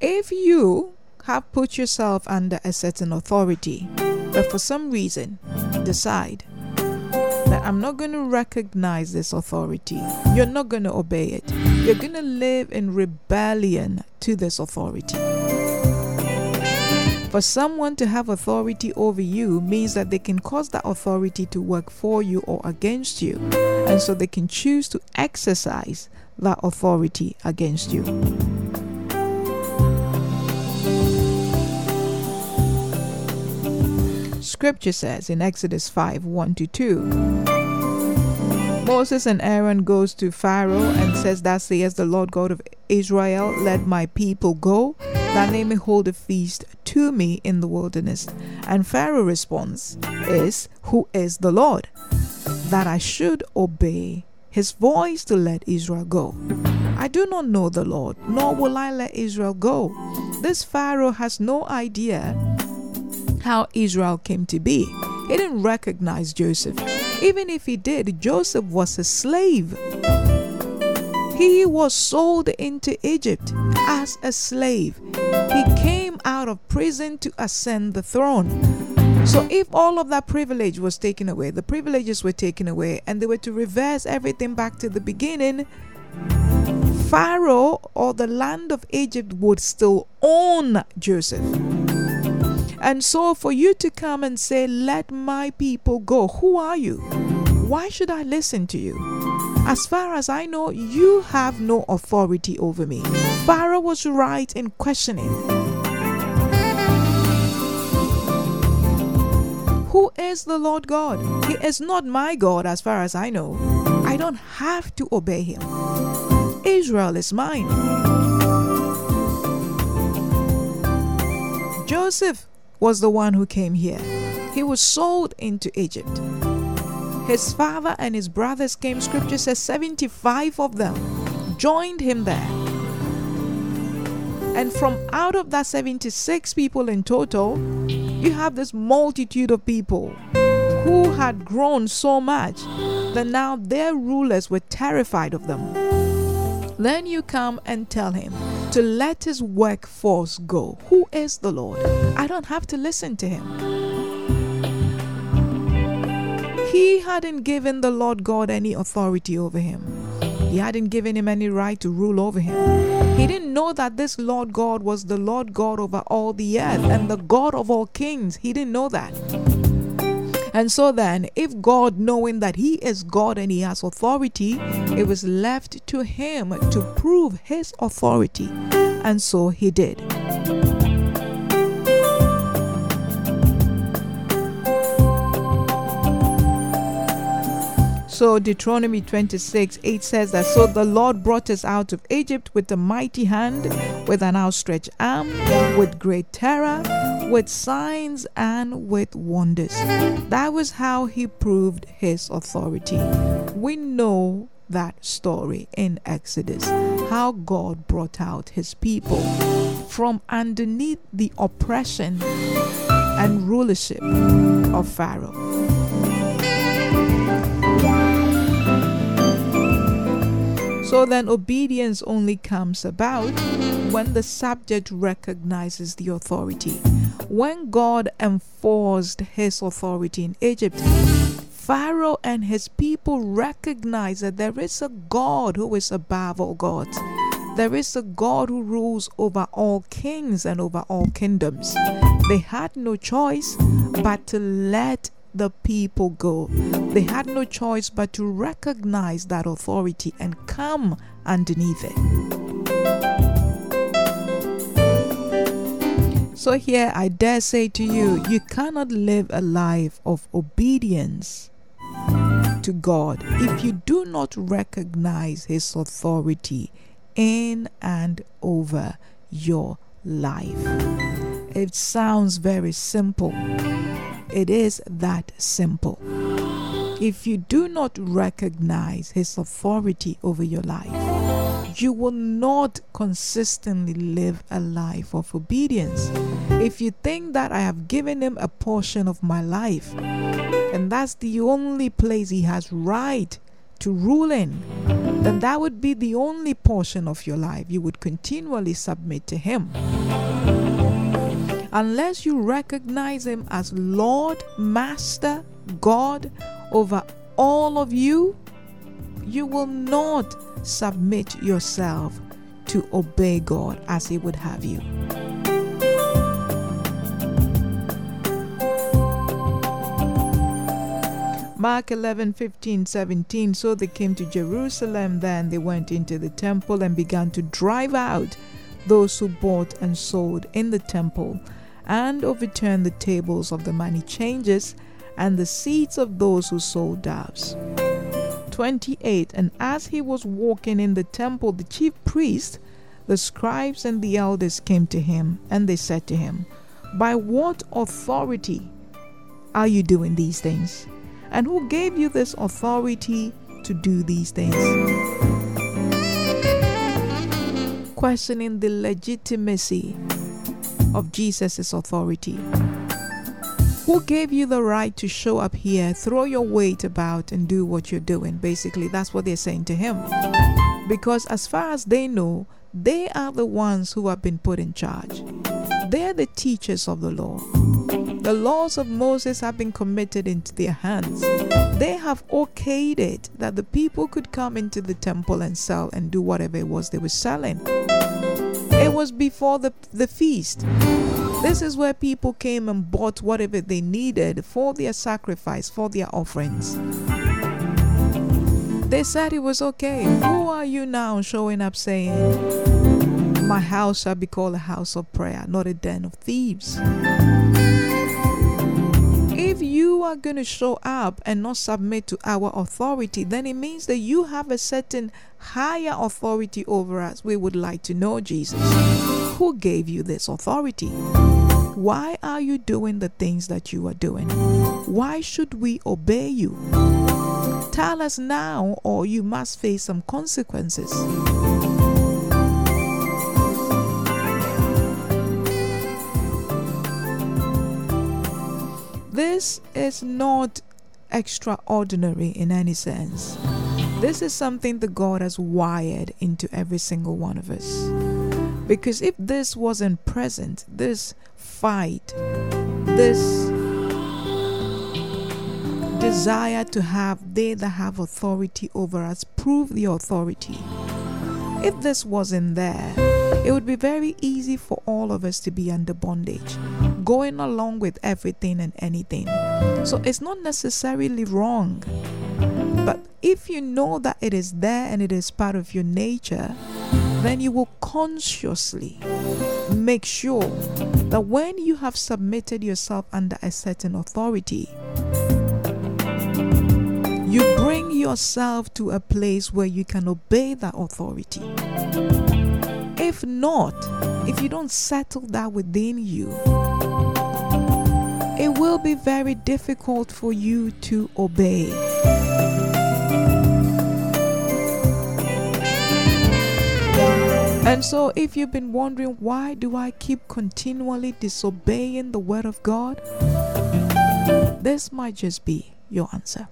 If you have put yourself under a certain authority, but for some reason decide that I'm not going to recognize this authority, you're not going to obey it, you're going to live in rebellion to this authority. For someone to have authority over you means that they can cause that authority to work for you or against you. And so they can choose to exercise that authority against you. Scripture says in Exodus five, one to two, Moses and Aaron goes to Pharaoh and says, "Thus says the Lord God of Israel, let my people go, that they may hold a feast to me in the wilderness." And Pharaoh's response is, "Who is the Lord, that I should obey his voice to let Israel go? I do not know the Lord, nor will I let Israel go." This Pharaoh has no idea how Israel came to be. He didn't recognize Joseph. Even if he did, Joseph was a slave. He was sold into Egypt as a slave. He came out of prison to ascend the throne. So if all of that privilege was taken away, the privileges were taken away, and they were to reverse everything back to the beginning, Pharaoh or the land of Egypt would still own Joseph. And so for you to come and say, "Let my people go," who are you? Why should I listen to you? As far as I know, you have no authority over me. Pharaoh was right in questioning. Who is the Lord God? He is not my God as far as I know. I don't have to obey him. Israel is mine. Joseph was the one who came here. He was sold into Egypt. His father and his brothers came, scripture says seventy-five of them joined him there. And from out of that seventy-six people in total, you have this multitude of people who had grown so much that now their rulers were terrified of them. Then you come and tell him to let his workforce go. Who is the Lord? I don't have to listen to him. He hadn't given the Lord God any authority over him. He hadn't given him any right to rule over him. He didn't know that this Lord God was the Lord God over all the earth and the God of all kings. He didn't know that. And so then, if God, knowing that he is God and he has authority, it was left to him to prove his authority. And so he did. So Deuteronomy twenty-six eight says that, so the Lord brought us out of Egypt with a mighty hand, with an outstretched arm, with great terror, with signs and with wonders. That was how he proved his authority. We know that story in Exodus, how God brought out his people from underneath the oppression and rulership of Pharaoh. So then obedience only comes about when the subject recognizes the authority. When God enforced his authority in Egypt, Pharaoh and his people recognized that there is a God who is above all gods. There is a God who rules over all kings and over all kingdoms. They had no choice but to let the people go. They had no choice but to recognize that authority and come underneath it. So here I dare say to you, you cannot live a life of obedience to God if you do not recognize his authority in and over your life. It sounds very simple. It is that simple. If you do not recognize his authority over your life, you will not consistently live a life of obedience. If you think that I have given him a portion of my life, and that's the only place he has right to rule in, then that would be the only portion of your life you would continually submit to him. Unless you recognize him as Lord, Master, God over all of you, you will not submit yourself to obey God as he would have you. Mark eleven, fifteen, seventeen, so they came to Jerusalem, then they went into the temple and began to drive out those who bought and sold in the temple, and overturned the tables of the money changers and the seats of those who sold doves. twenty-eight And as he was walking in the temple, the chief priests, the scribes, and the elders came to him, and they said to him, by what authority are you doing these things? And who gave you this authority to do these things? Questioning the legitimacy of Jesus' authority. Who gave you the right to show up here, throw your weight about and do what you're doing? Basically, that's what they're saying to him. Because as far as they know, they are the ones who have been put in charge. They're the teachers of the law. The laws of Moses have been committed into their hands. They have okayed it that the people could come into the temple and sell and do whatever it was they were selling. It was before the, the feast. This is where people came and bought whatever they needed for their sacrifice, for their offerings. They said it was okay. Who are you now showing up saying, my house shall be called a house of prayer, not a den of thieves? If you are going to show up and not submit to our authority, then it means that you have a certain higher authority over us. We would like to know, Jesus, who gave you this authority? Why are you doing the things that you are doing? Why should we obey you? Tell us now, or you must face some consequences. This is not extraordinary in any sense. This is something that God has wired into every single one of us. Because if this wasn't present, this fight, this desire to have they that have authority over us prove the authority, if this wasn't there, it would be very easy for all of us to be under bondage, going along with everything and anything. So it's not necessarily wrong. But if you know that it is there and it is part of your nature, then you will consciously make sure that when you have submitted yourself under a certain authority, you bring yourself to a place where you can obey that authority. If not, if you don't settle that within you, it will be very difficult for you to obey. And so if you've been wondering, why do I keep continually disobeying the word of God? This might just be your answer.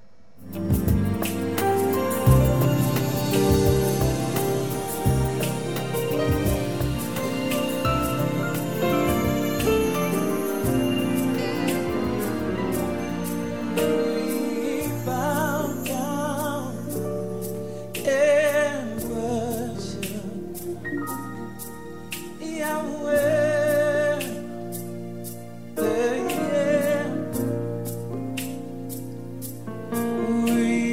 We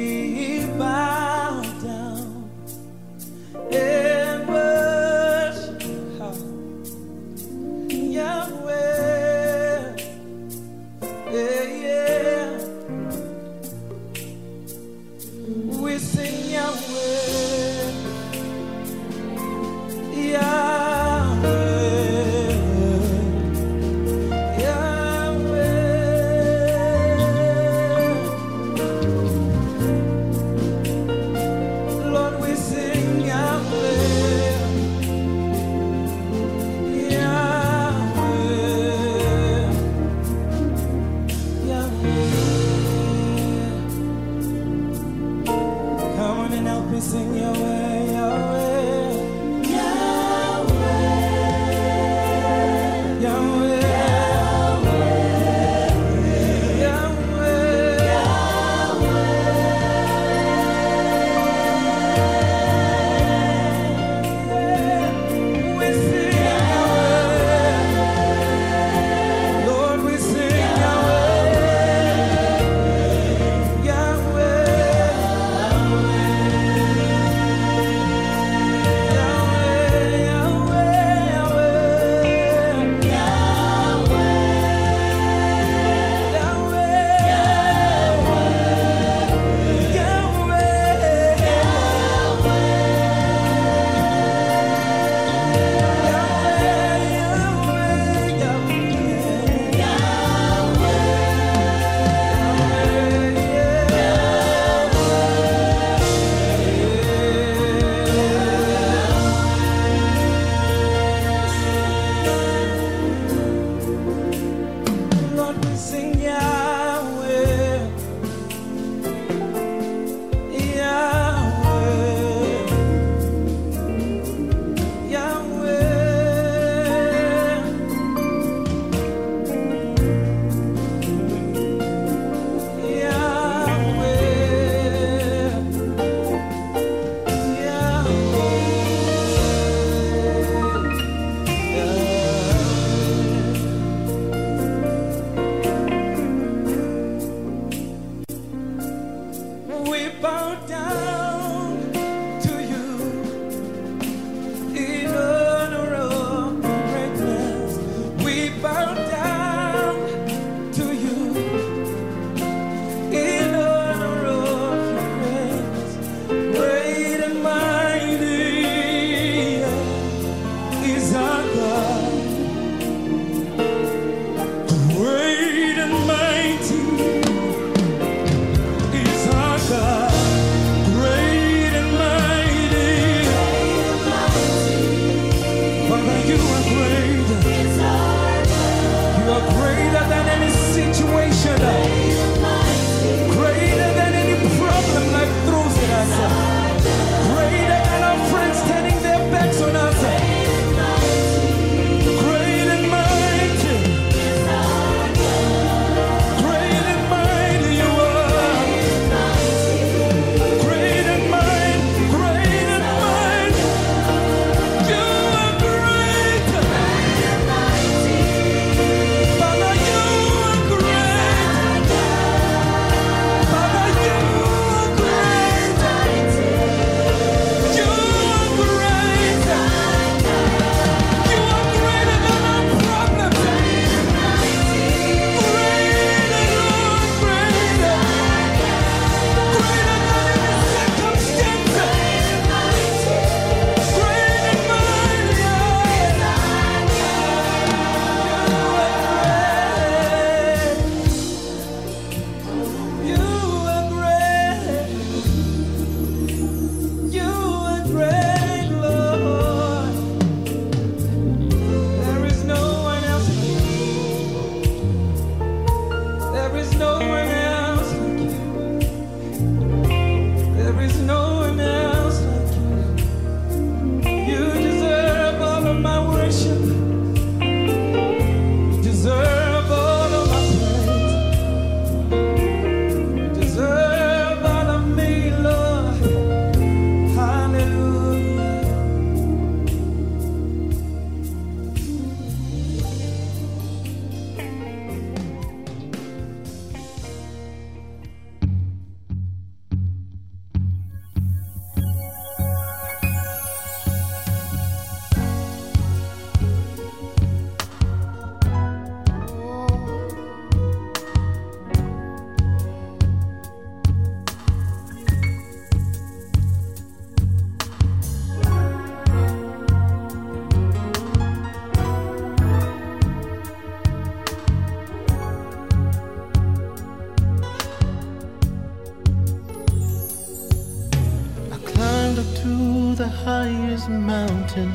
highest mountain.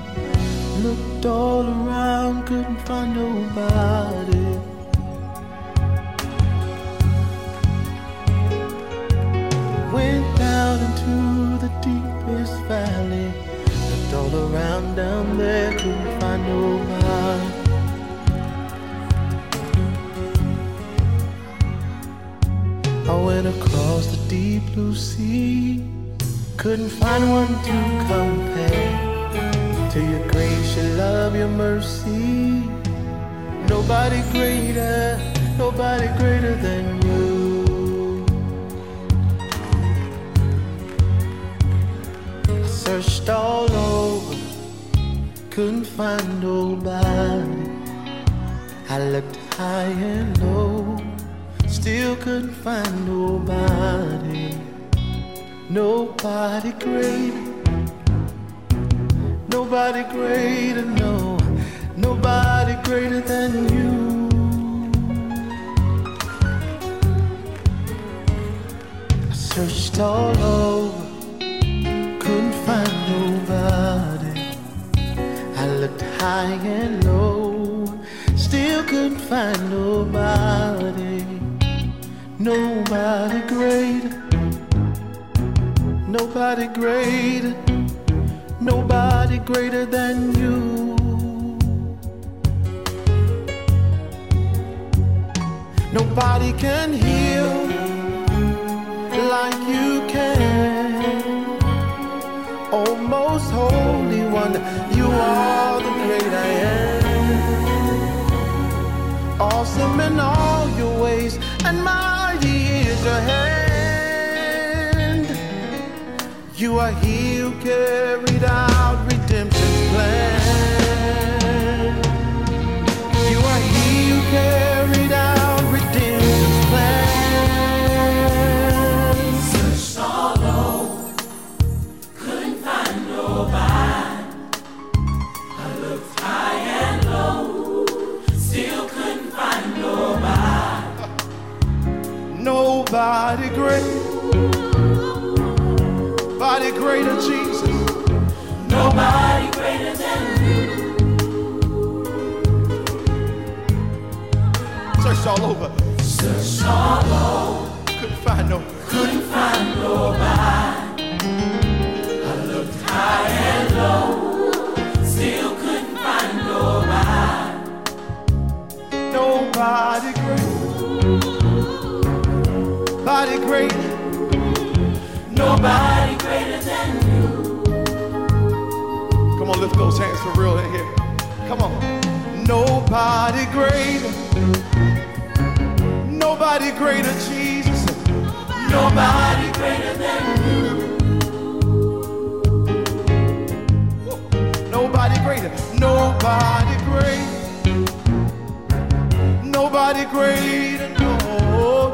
Looked all around, couldn't find nobody. Went down into the deepest valley. Looked all around down there, couldn't find nobody. I went across the deep blue sea, couldn't find one to compare to your grace, your love, your mercy. Nobody greater, nobody greater than you. I searched all over, couldn't find nobody. I looked high and low, still couldn't find nobody, nobody greater, nobody greater, no, nobody greater than you. I searched all over, couldn't find nobody. I looked high and low, still couldn't find nobody. Nobody greater, nobody greater, nobody greater than you. Nobody can heal like you can. Oh, most holy one, you are the great I am. Awesome in all your ways, and my your hand. You are he who carried out redemption's plan. You are he who carried out redemption's plan. Searched all over, couldn't find nobody. I looked high and low, still couldn't find nobody. No. Body greater, body greater, Jesus. Nobody greater than you. Searched all over. Searched all over. Couldn't find no. Couldn't find nobody. I looked high and low, still couldn't find nobody. Nobody greater. Nobody greater, nobody greater than you. Come on, lift those hands for real in here. Come on. Nobody greater, nobody greater, Jesus. Nobody greater than you. Nobody greater, nobody greater, nobody greater, no.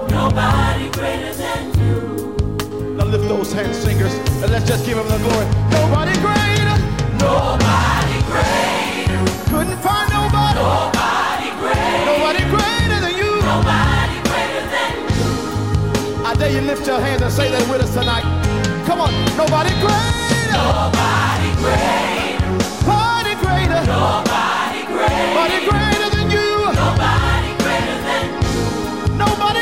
Nobody greater than you. Now lift those hands, singers, and let's just give him the glory. Nobody greater. Nobody greater. Couldn't find nobody. Nobody greater. Nobody greater than you. Nobody greater than you. I dare you lift your hands and say that with us tonight. Come on. Nobody greater. Nobody greater. Nobody greater. Nobody greater. Nobody greater than you. Nobody greater than you. Nobody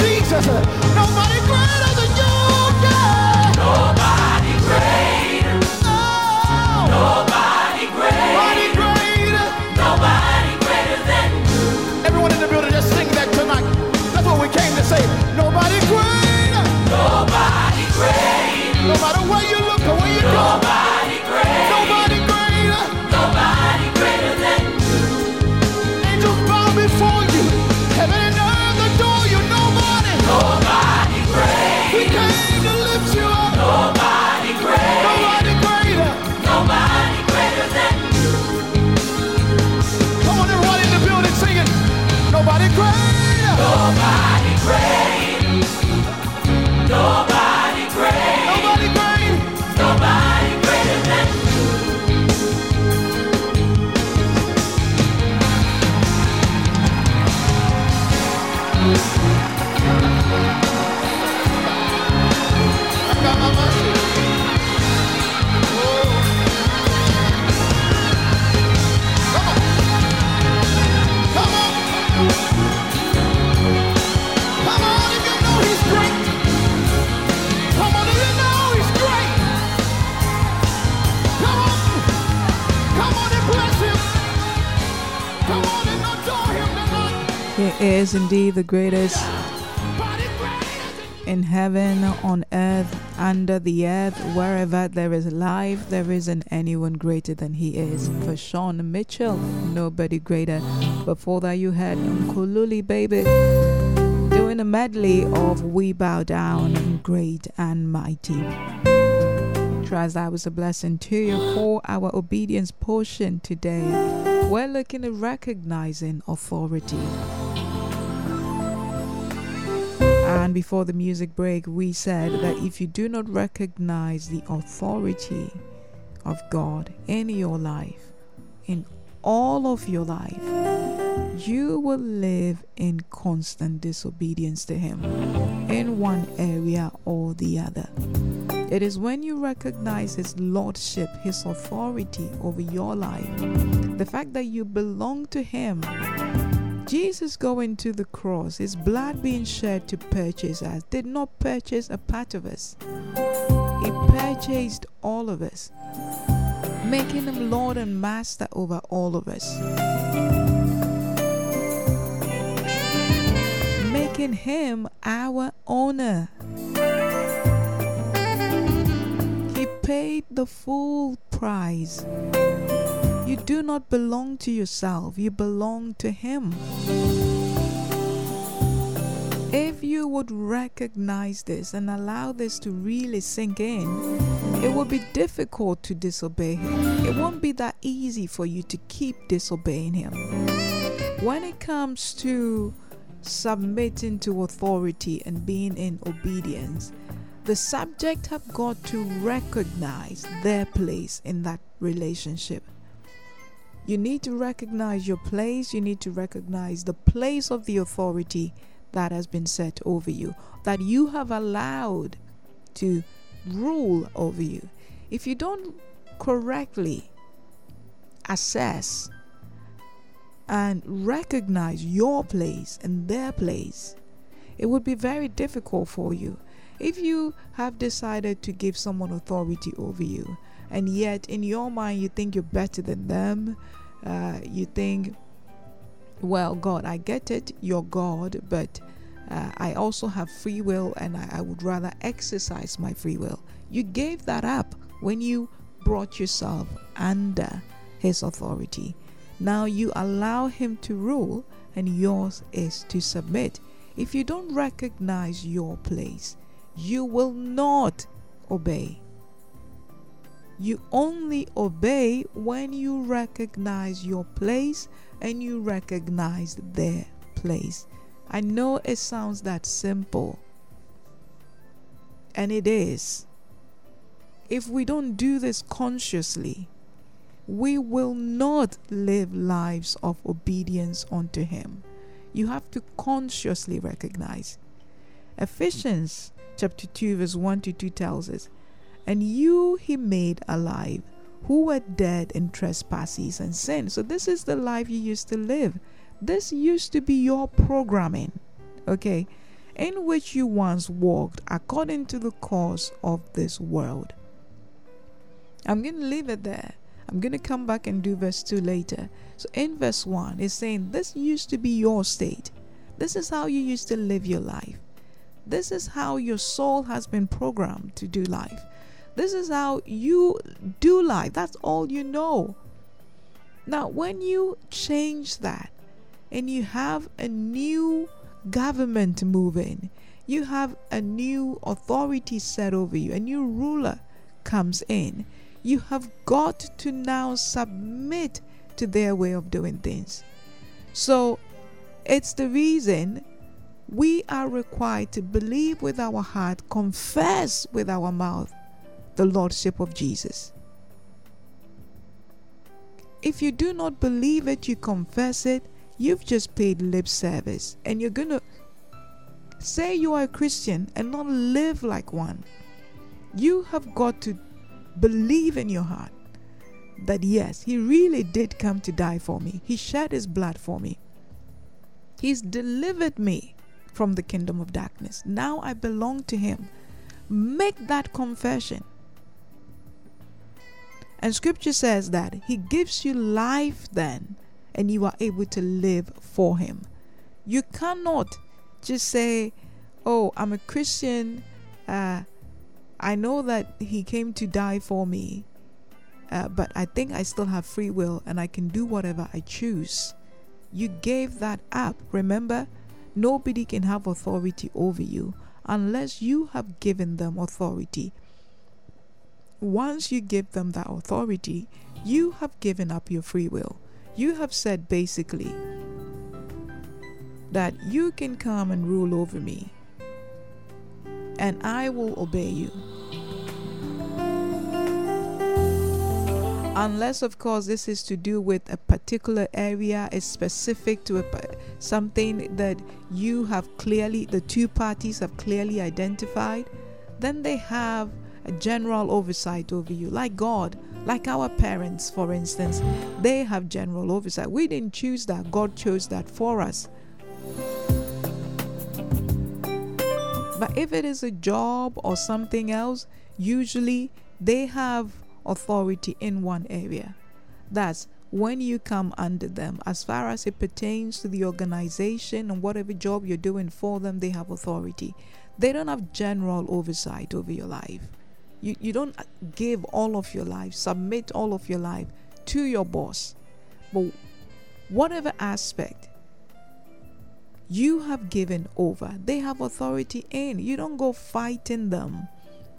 Jesus, nobody greater than you, yeah. Nobody greater. Oh. Nobody greater. Nobody greater. Nobody greater than you. Everyone in the building, just sing that tonight. That's what we came to say. Nobody greater. Nobody greater. No matter where you look or where you go. Nobody greater. Nobody greater. Nobody greater than you. He is indeed the greatest in heaven, on earth, under the earth. Wherever there is life, there isn't anyone greater than he is. For Sean Mitchell, nobody greater. Before that, you had Uncle Luli, baby, doing a medley of We Bow Down, Great and Mighty. Trust that was a blessing to you for our obedience portion today. We're looking at recognizing authority. And before the music break, we said that if you do not recognize the authority of God in your life, in all of your life, you will live in constant disobedience to Him in one area or the other. It is when you recognize His lordship, His authority over your life, the fact that you belong to Him. Jesus going to the cross, His blood being shed to purchase us, did not purchase a part of us. He purchased all of us, making Him Lord and Master over all of us. Making Him our owner. He paid the full price. You do not belong to yourself, you belong to Him. If you would recognize this and allow this to really sink in, it will be difficult to disobey Him. It won't be that easy for you to keep disobeying Him. When it comes to submitting to authority and being in obedience, the subject have got to recognize their place in that relationship. You need to recognize your place. You need to recognize the place of the authority that has been set over you, that you have allowed to rule over you. If you don't correctly assess and recognize your place and their place, it would be very difficult for you. If you have decided to give someone authority over you, and yet in your mind you think you're better than them, uh, you think, well, God, I get it, you're God, but uh, I also have free will, and I, I would rather exercise my free will. You gave that up when you brought yourself under His authority. Now you allow Him to rule, and yours is to submit. If you don't recognize your place, you will not obey. You only obey when you recognize your place and you recognize their place. I know it sounds that simple, and it is. If we don't do this consciously, we will not live lives of obedience unto Him. You have to consciously recognize. Ephesians chapter two verse one to two tells us, "And you He made alive, who were dead in trespasses and sin." So this is the life you used to live. This used to be your programming, okay? "In which you once walked according to the course of this world." I'm going to leave it there. I'm going to come back and do verse two later. So in verse one, it's saying this used to be your state. This is how you used to live your life. This is how your soul has been programmed to do life. This is how you do life. That's all you know. Now, when you change that and you have a new government moving, you have a new authority set over you, a new ruler comes in, you have got to now submit to their way of doing things. So it's the reason we are required to believe with our heart, confess with our mouth the lordship of Jesus. If you do not believe it, you confess it, you've just paid lip service, and you're going to say you are a Christian and not live like one. You have got to believe in your heart that yes, He really did come to die for me. He shed His blood for me. He's delivered me from the kingdom of darkness. Now I belong to Him. Make that confession. And scripture says that He gives you life then. and you are able to live for him. You cannot just say, oh, I'm a Christian. Uh, I know that he came to die for me, uh, but I think I still have free will and I can do whatever I choose. You gave that up. Remember, nobody can have authority over you unless you have given them authority. Once you give them that authority, you have given up your free will. You have said basically that you can come and rule over me, and I will obey you. Unless, of course, this is to do with a particular area, is specific to a, something that you have clearly, the two parties have clearly identified, then they have a general oversight over you, like God, like our parents, for instance. They have general oversight. We didn't choose that. God chose that for us. But if it is a job or something else, usually they have authority in one area. That's when you come under them. As far as it pertains to the organization and whatever job you're doing for them, they have authority. They don't have general oversight over your life. You, you don't give all of your life, submit all of your life to your boss. But whatever aspect you have given over, they have authority in. You don't go fighting them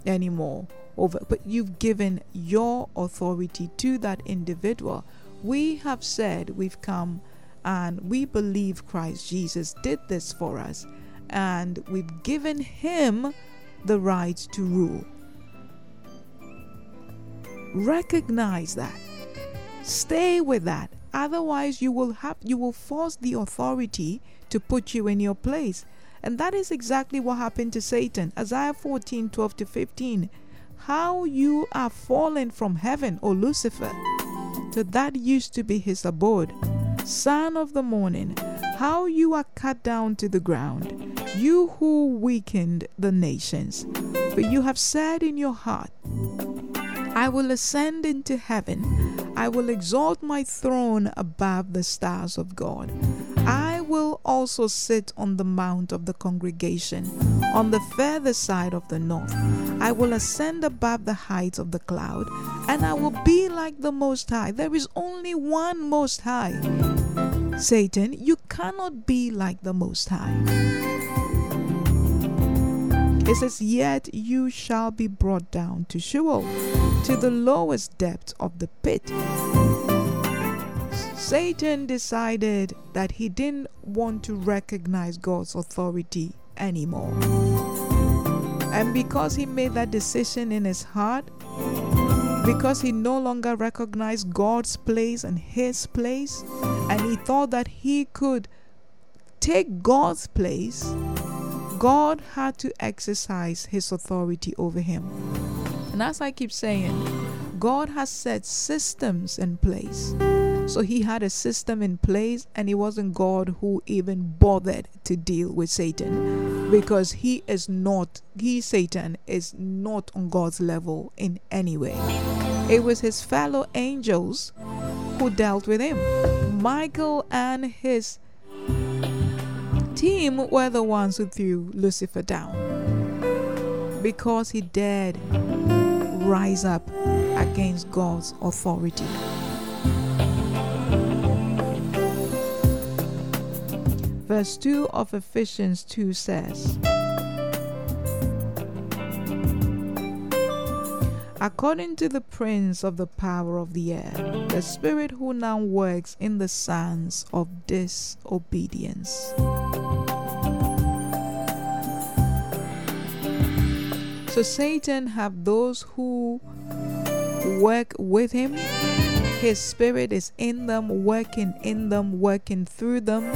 anymore over, but you've given your authority to that individual. We have said we've come and we believe Christ Jesus did this for us, and we've given him the right to rule. Recognize that. Stay with that. Otherwise, you will have you will force the authority to put you in your place. And that is exactly what happened to Satan. Isaiah fourteen, twelve to fifteen. How you are fallen from heaven, O Lucifer, to that used to be his abode, son of the morning. How you are cut down to the ground, you who weakened the nations. But you have said in your heart, I will ascend into heaven. I will exalt my throne above the stars of God. I will also sit on the mount of the congregation, on the further side of the north. I will ascend above the heights of the cloud, and I will be like the Most High. There is only one Most High. Satan, you cannot be like the Most High. It says, yet you shall be brought down to Sheol, to the lowest depth of the pit. Satan decided that he didn't want to recognize God's authority anymore. And because he made that decision in his heart, because he no longer recognized God's place and his place, and he thought that he could take God's place, God had to exercise his authority over him. And as I keep saying, God has set systems in place. So he had a system in place, and it wasn't God who even bothered to deal with Satan, because he is not, he, Satan, is not on God's level in any way. It was his fellow angels who dealt with him. Michael and his team were the ones who threw Lucifer down, because he dared rise up against God's authority. Verse two of Ephesians two says, according to the prince of the power of the air, the spirit who now works in the sons of disobedience. So Satan have those who work with him. His spirit is in them, working in them, working through them,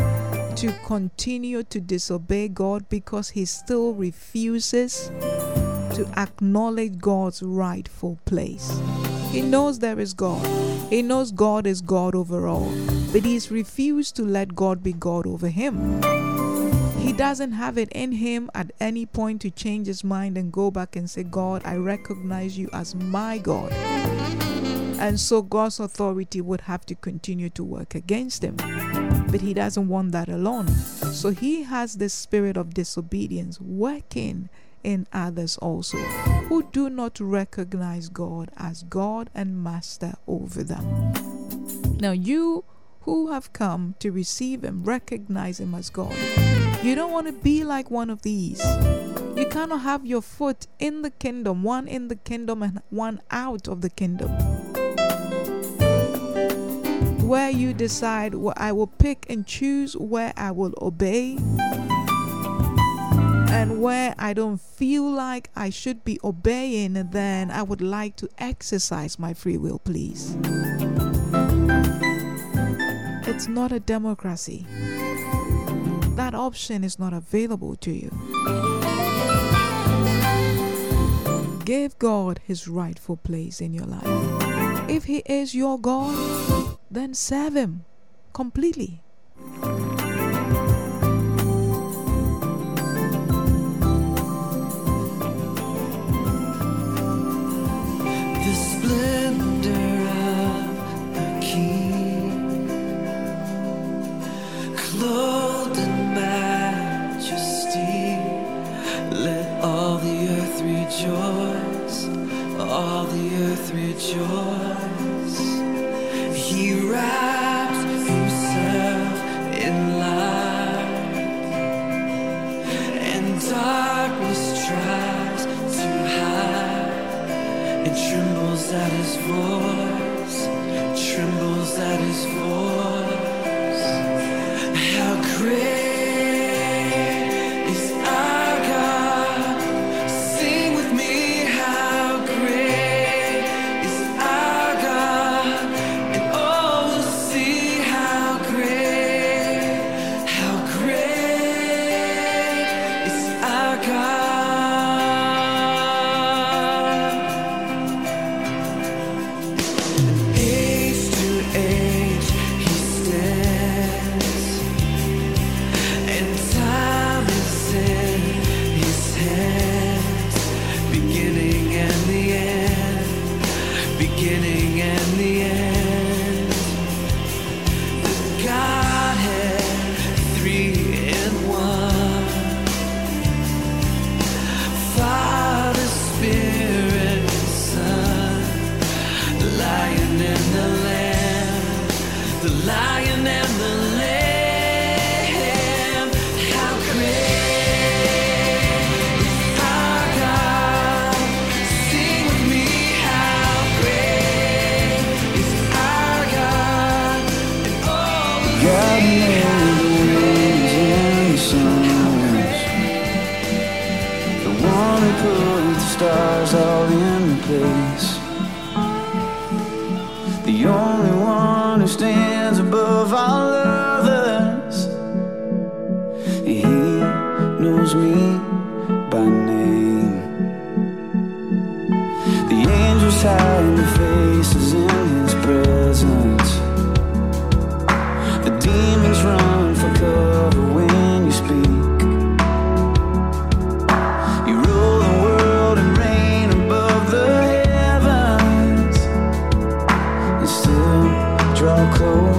to continue to disobey God, because he still refuses to acknowledge God's rightful place. He knows there is God. He knows God is God over all, but he's refused to let God be God over him. He doesn't have it in him at any point to change his mind and go back and say, God, I recognize you as my God. And so God's authority would have to continue to work against them. But he doesn't want that alone. So he has the spirit of disobedience working in others also, who do not recognize God as God and master over them. Now you who have come to receive him, recognize him as God. You don't want to be like one of these. You cannot have your foot in the kingdom, one in the kingdom and one out of the kingdom. Where you decide, well, I will pick and choose where I will obey, and where I don't feel like I should be obeying, then I would like to exercise my free will, please. It's not a democracy. That option is not available to you. Give God his rightful place in your life. If he is your God, then serve him completely. The splendor of the King, clothed in majesty, let all the earth rejoice, all the earth rejoice. He wrapped himself in light, and darkness tries to hide. It trembles at his voice, it trembles at his voice. How great! Draw close.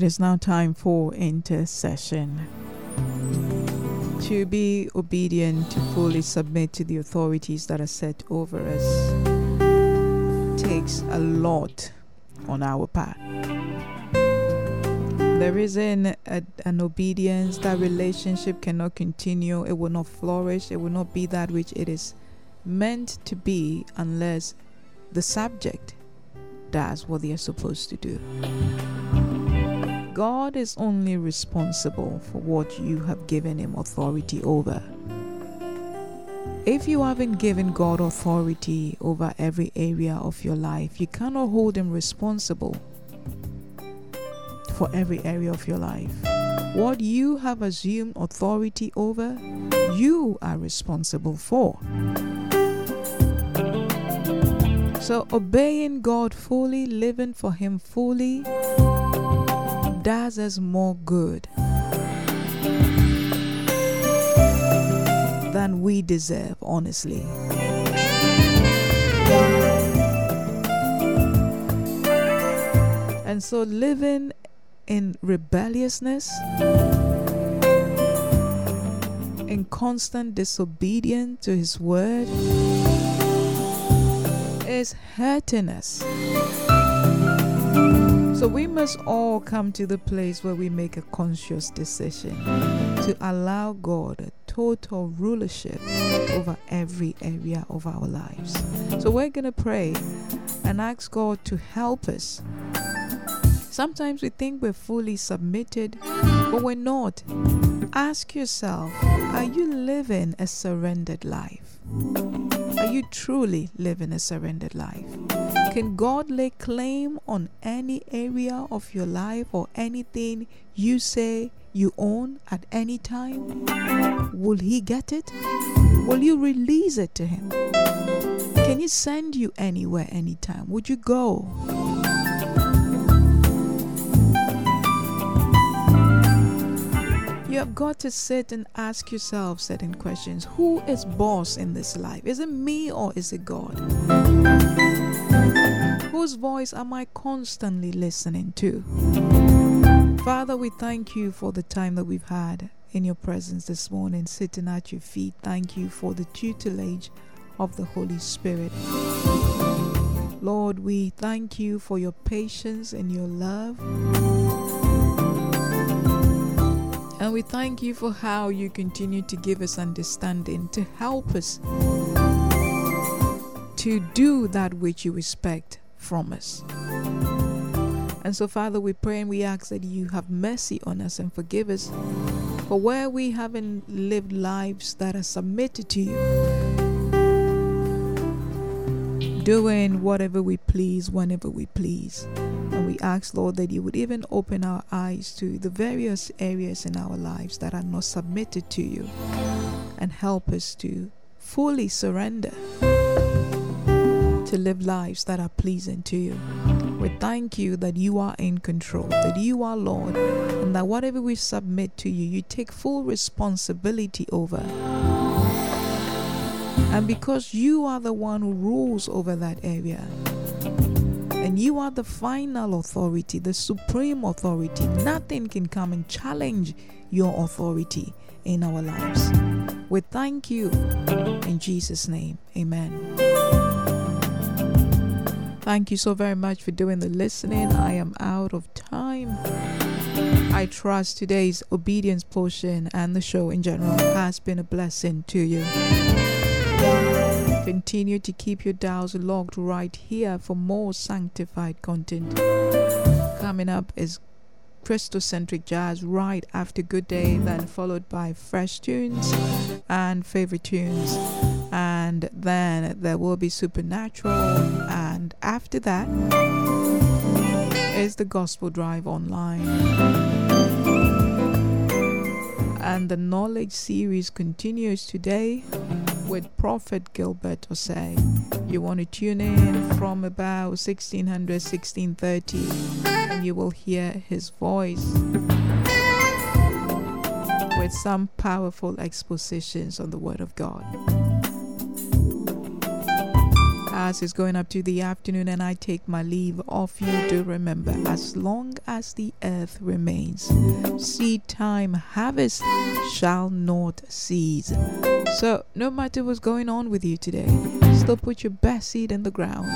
It is now time for intercession. To be obedient, to fully submit to the authorities that are set over us takes a lot on our part. There isn't a, an obedience, that relationship cannot continue. It will not flourish. It will not be that which it is meant to be unless the subject does what they are supposed to do. God is only responsible for what you have given him authority over. If you haven't given God authority over every area of your life, you cannot hold him responsible for every area of your life. What you have assumed authority over, you are responsible for. So obeying God fully, living for him fully, does us more good than we deserve, honestly. And so living in rebelliousness, in constant disobedience to his word, is hurting us. So we must all come to the place where we make a conscious decision to allow God a total rulership over every area of our lives. So we're going to pray and ask God to help us. Sometimes we think we're fully submitted, but we're not. Ask yourself, are you living a surrendered life? Are you truly living a surrendered life? Can God lay claim on any area of your life or anything you say you own at any time? Will he get it? Will you release it to him? Can he send you anywhere, anytime? Would you go? You have got to sit and ask yourself certain questions. Who is boss in this life? Is it me or is it God? Whose voice am I constantly listening to? Father, we thank you for the time that we've had in your presence this morning, sitting at your feet. Thank you for the tutelage of the Holy Spirit. Lord, we thank you for your patience and your love. And we thank you for how you continue to give us understanding, to help us to do that which you expect from us. And so, Father, we pray and we ask that you have mercy on us and forgive us for where we haven't lived lives that are submitted to you, doing whatever we please, whenever we please. And we ask, Lord, that you would even open our eyes to the various areas in our lives that are not submitted to you, and help us to fully surrender, to live lives that are pleasing to you. We thank you that you are in control, that you are Lord, and that whatever we submit to you, you take full responsibility over. And because you are the one who rules over that area, and you are the final authority, the supreme authority, nothing can come and challenge your authority in our lives. We thank you. In Jesus' name, amen. Thank you so very much for doing the listening. I am out of time. I trust today's obedience portion and the show in general has been a blessing to you. Continue to keep your dials locked right here for more sanctified content. Coming up is Christocentric Jazz right after Good Day, then followed by Fresh Tunes and Favorite Tunes. And then there will be Supernatural. And after that is the Gospel Drive Online. And the Knowledge series continues today with Prophet Gilbert Osei. You want to tune in from about sixteen hundred, sixteen thirty, and you will hear his voice with some powerful expositions on the Word of God. hours is going up to the afternoon, and I take my leave of you. Do remember, as long as the earth remains, seed time harvest shall not cease. So no matter what's going on with you today, still put your best seed in the ground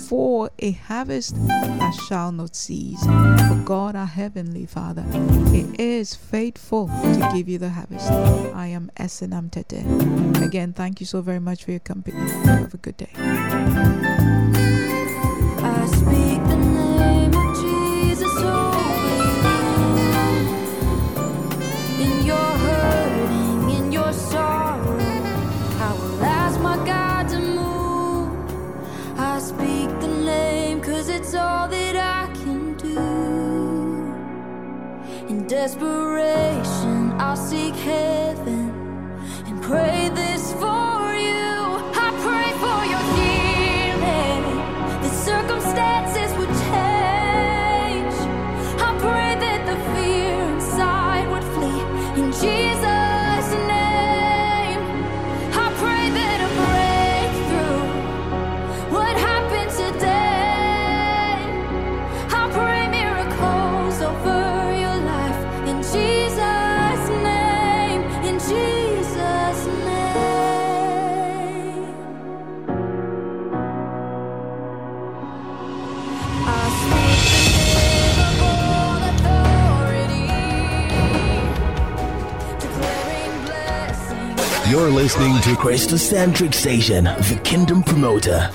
for a harvest that shall not cease. For God our Heavenly Father, it is faithful to give you the harvest. I am Esinam Tete. Again, thank you so very much for your company. Have a good day. I speak the name of Jesus over you. In your hurting, in your sorrow, I will ask my God to move. I speak the name, cause it's all that I can do. In desperation, I'll seek heaven and pray this for you. I pray for your healing, the circumstances would change. I pray that the fear inside would flee in Jesus' name. I pray that a breakthrough would happen today. I pray miracles over your life in Jesus' name, in Jesus' name. I speak the name of all authority, declaring blessing. You're listening to Christocentric Station, the Kingdom Promoter.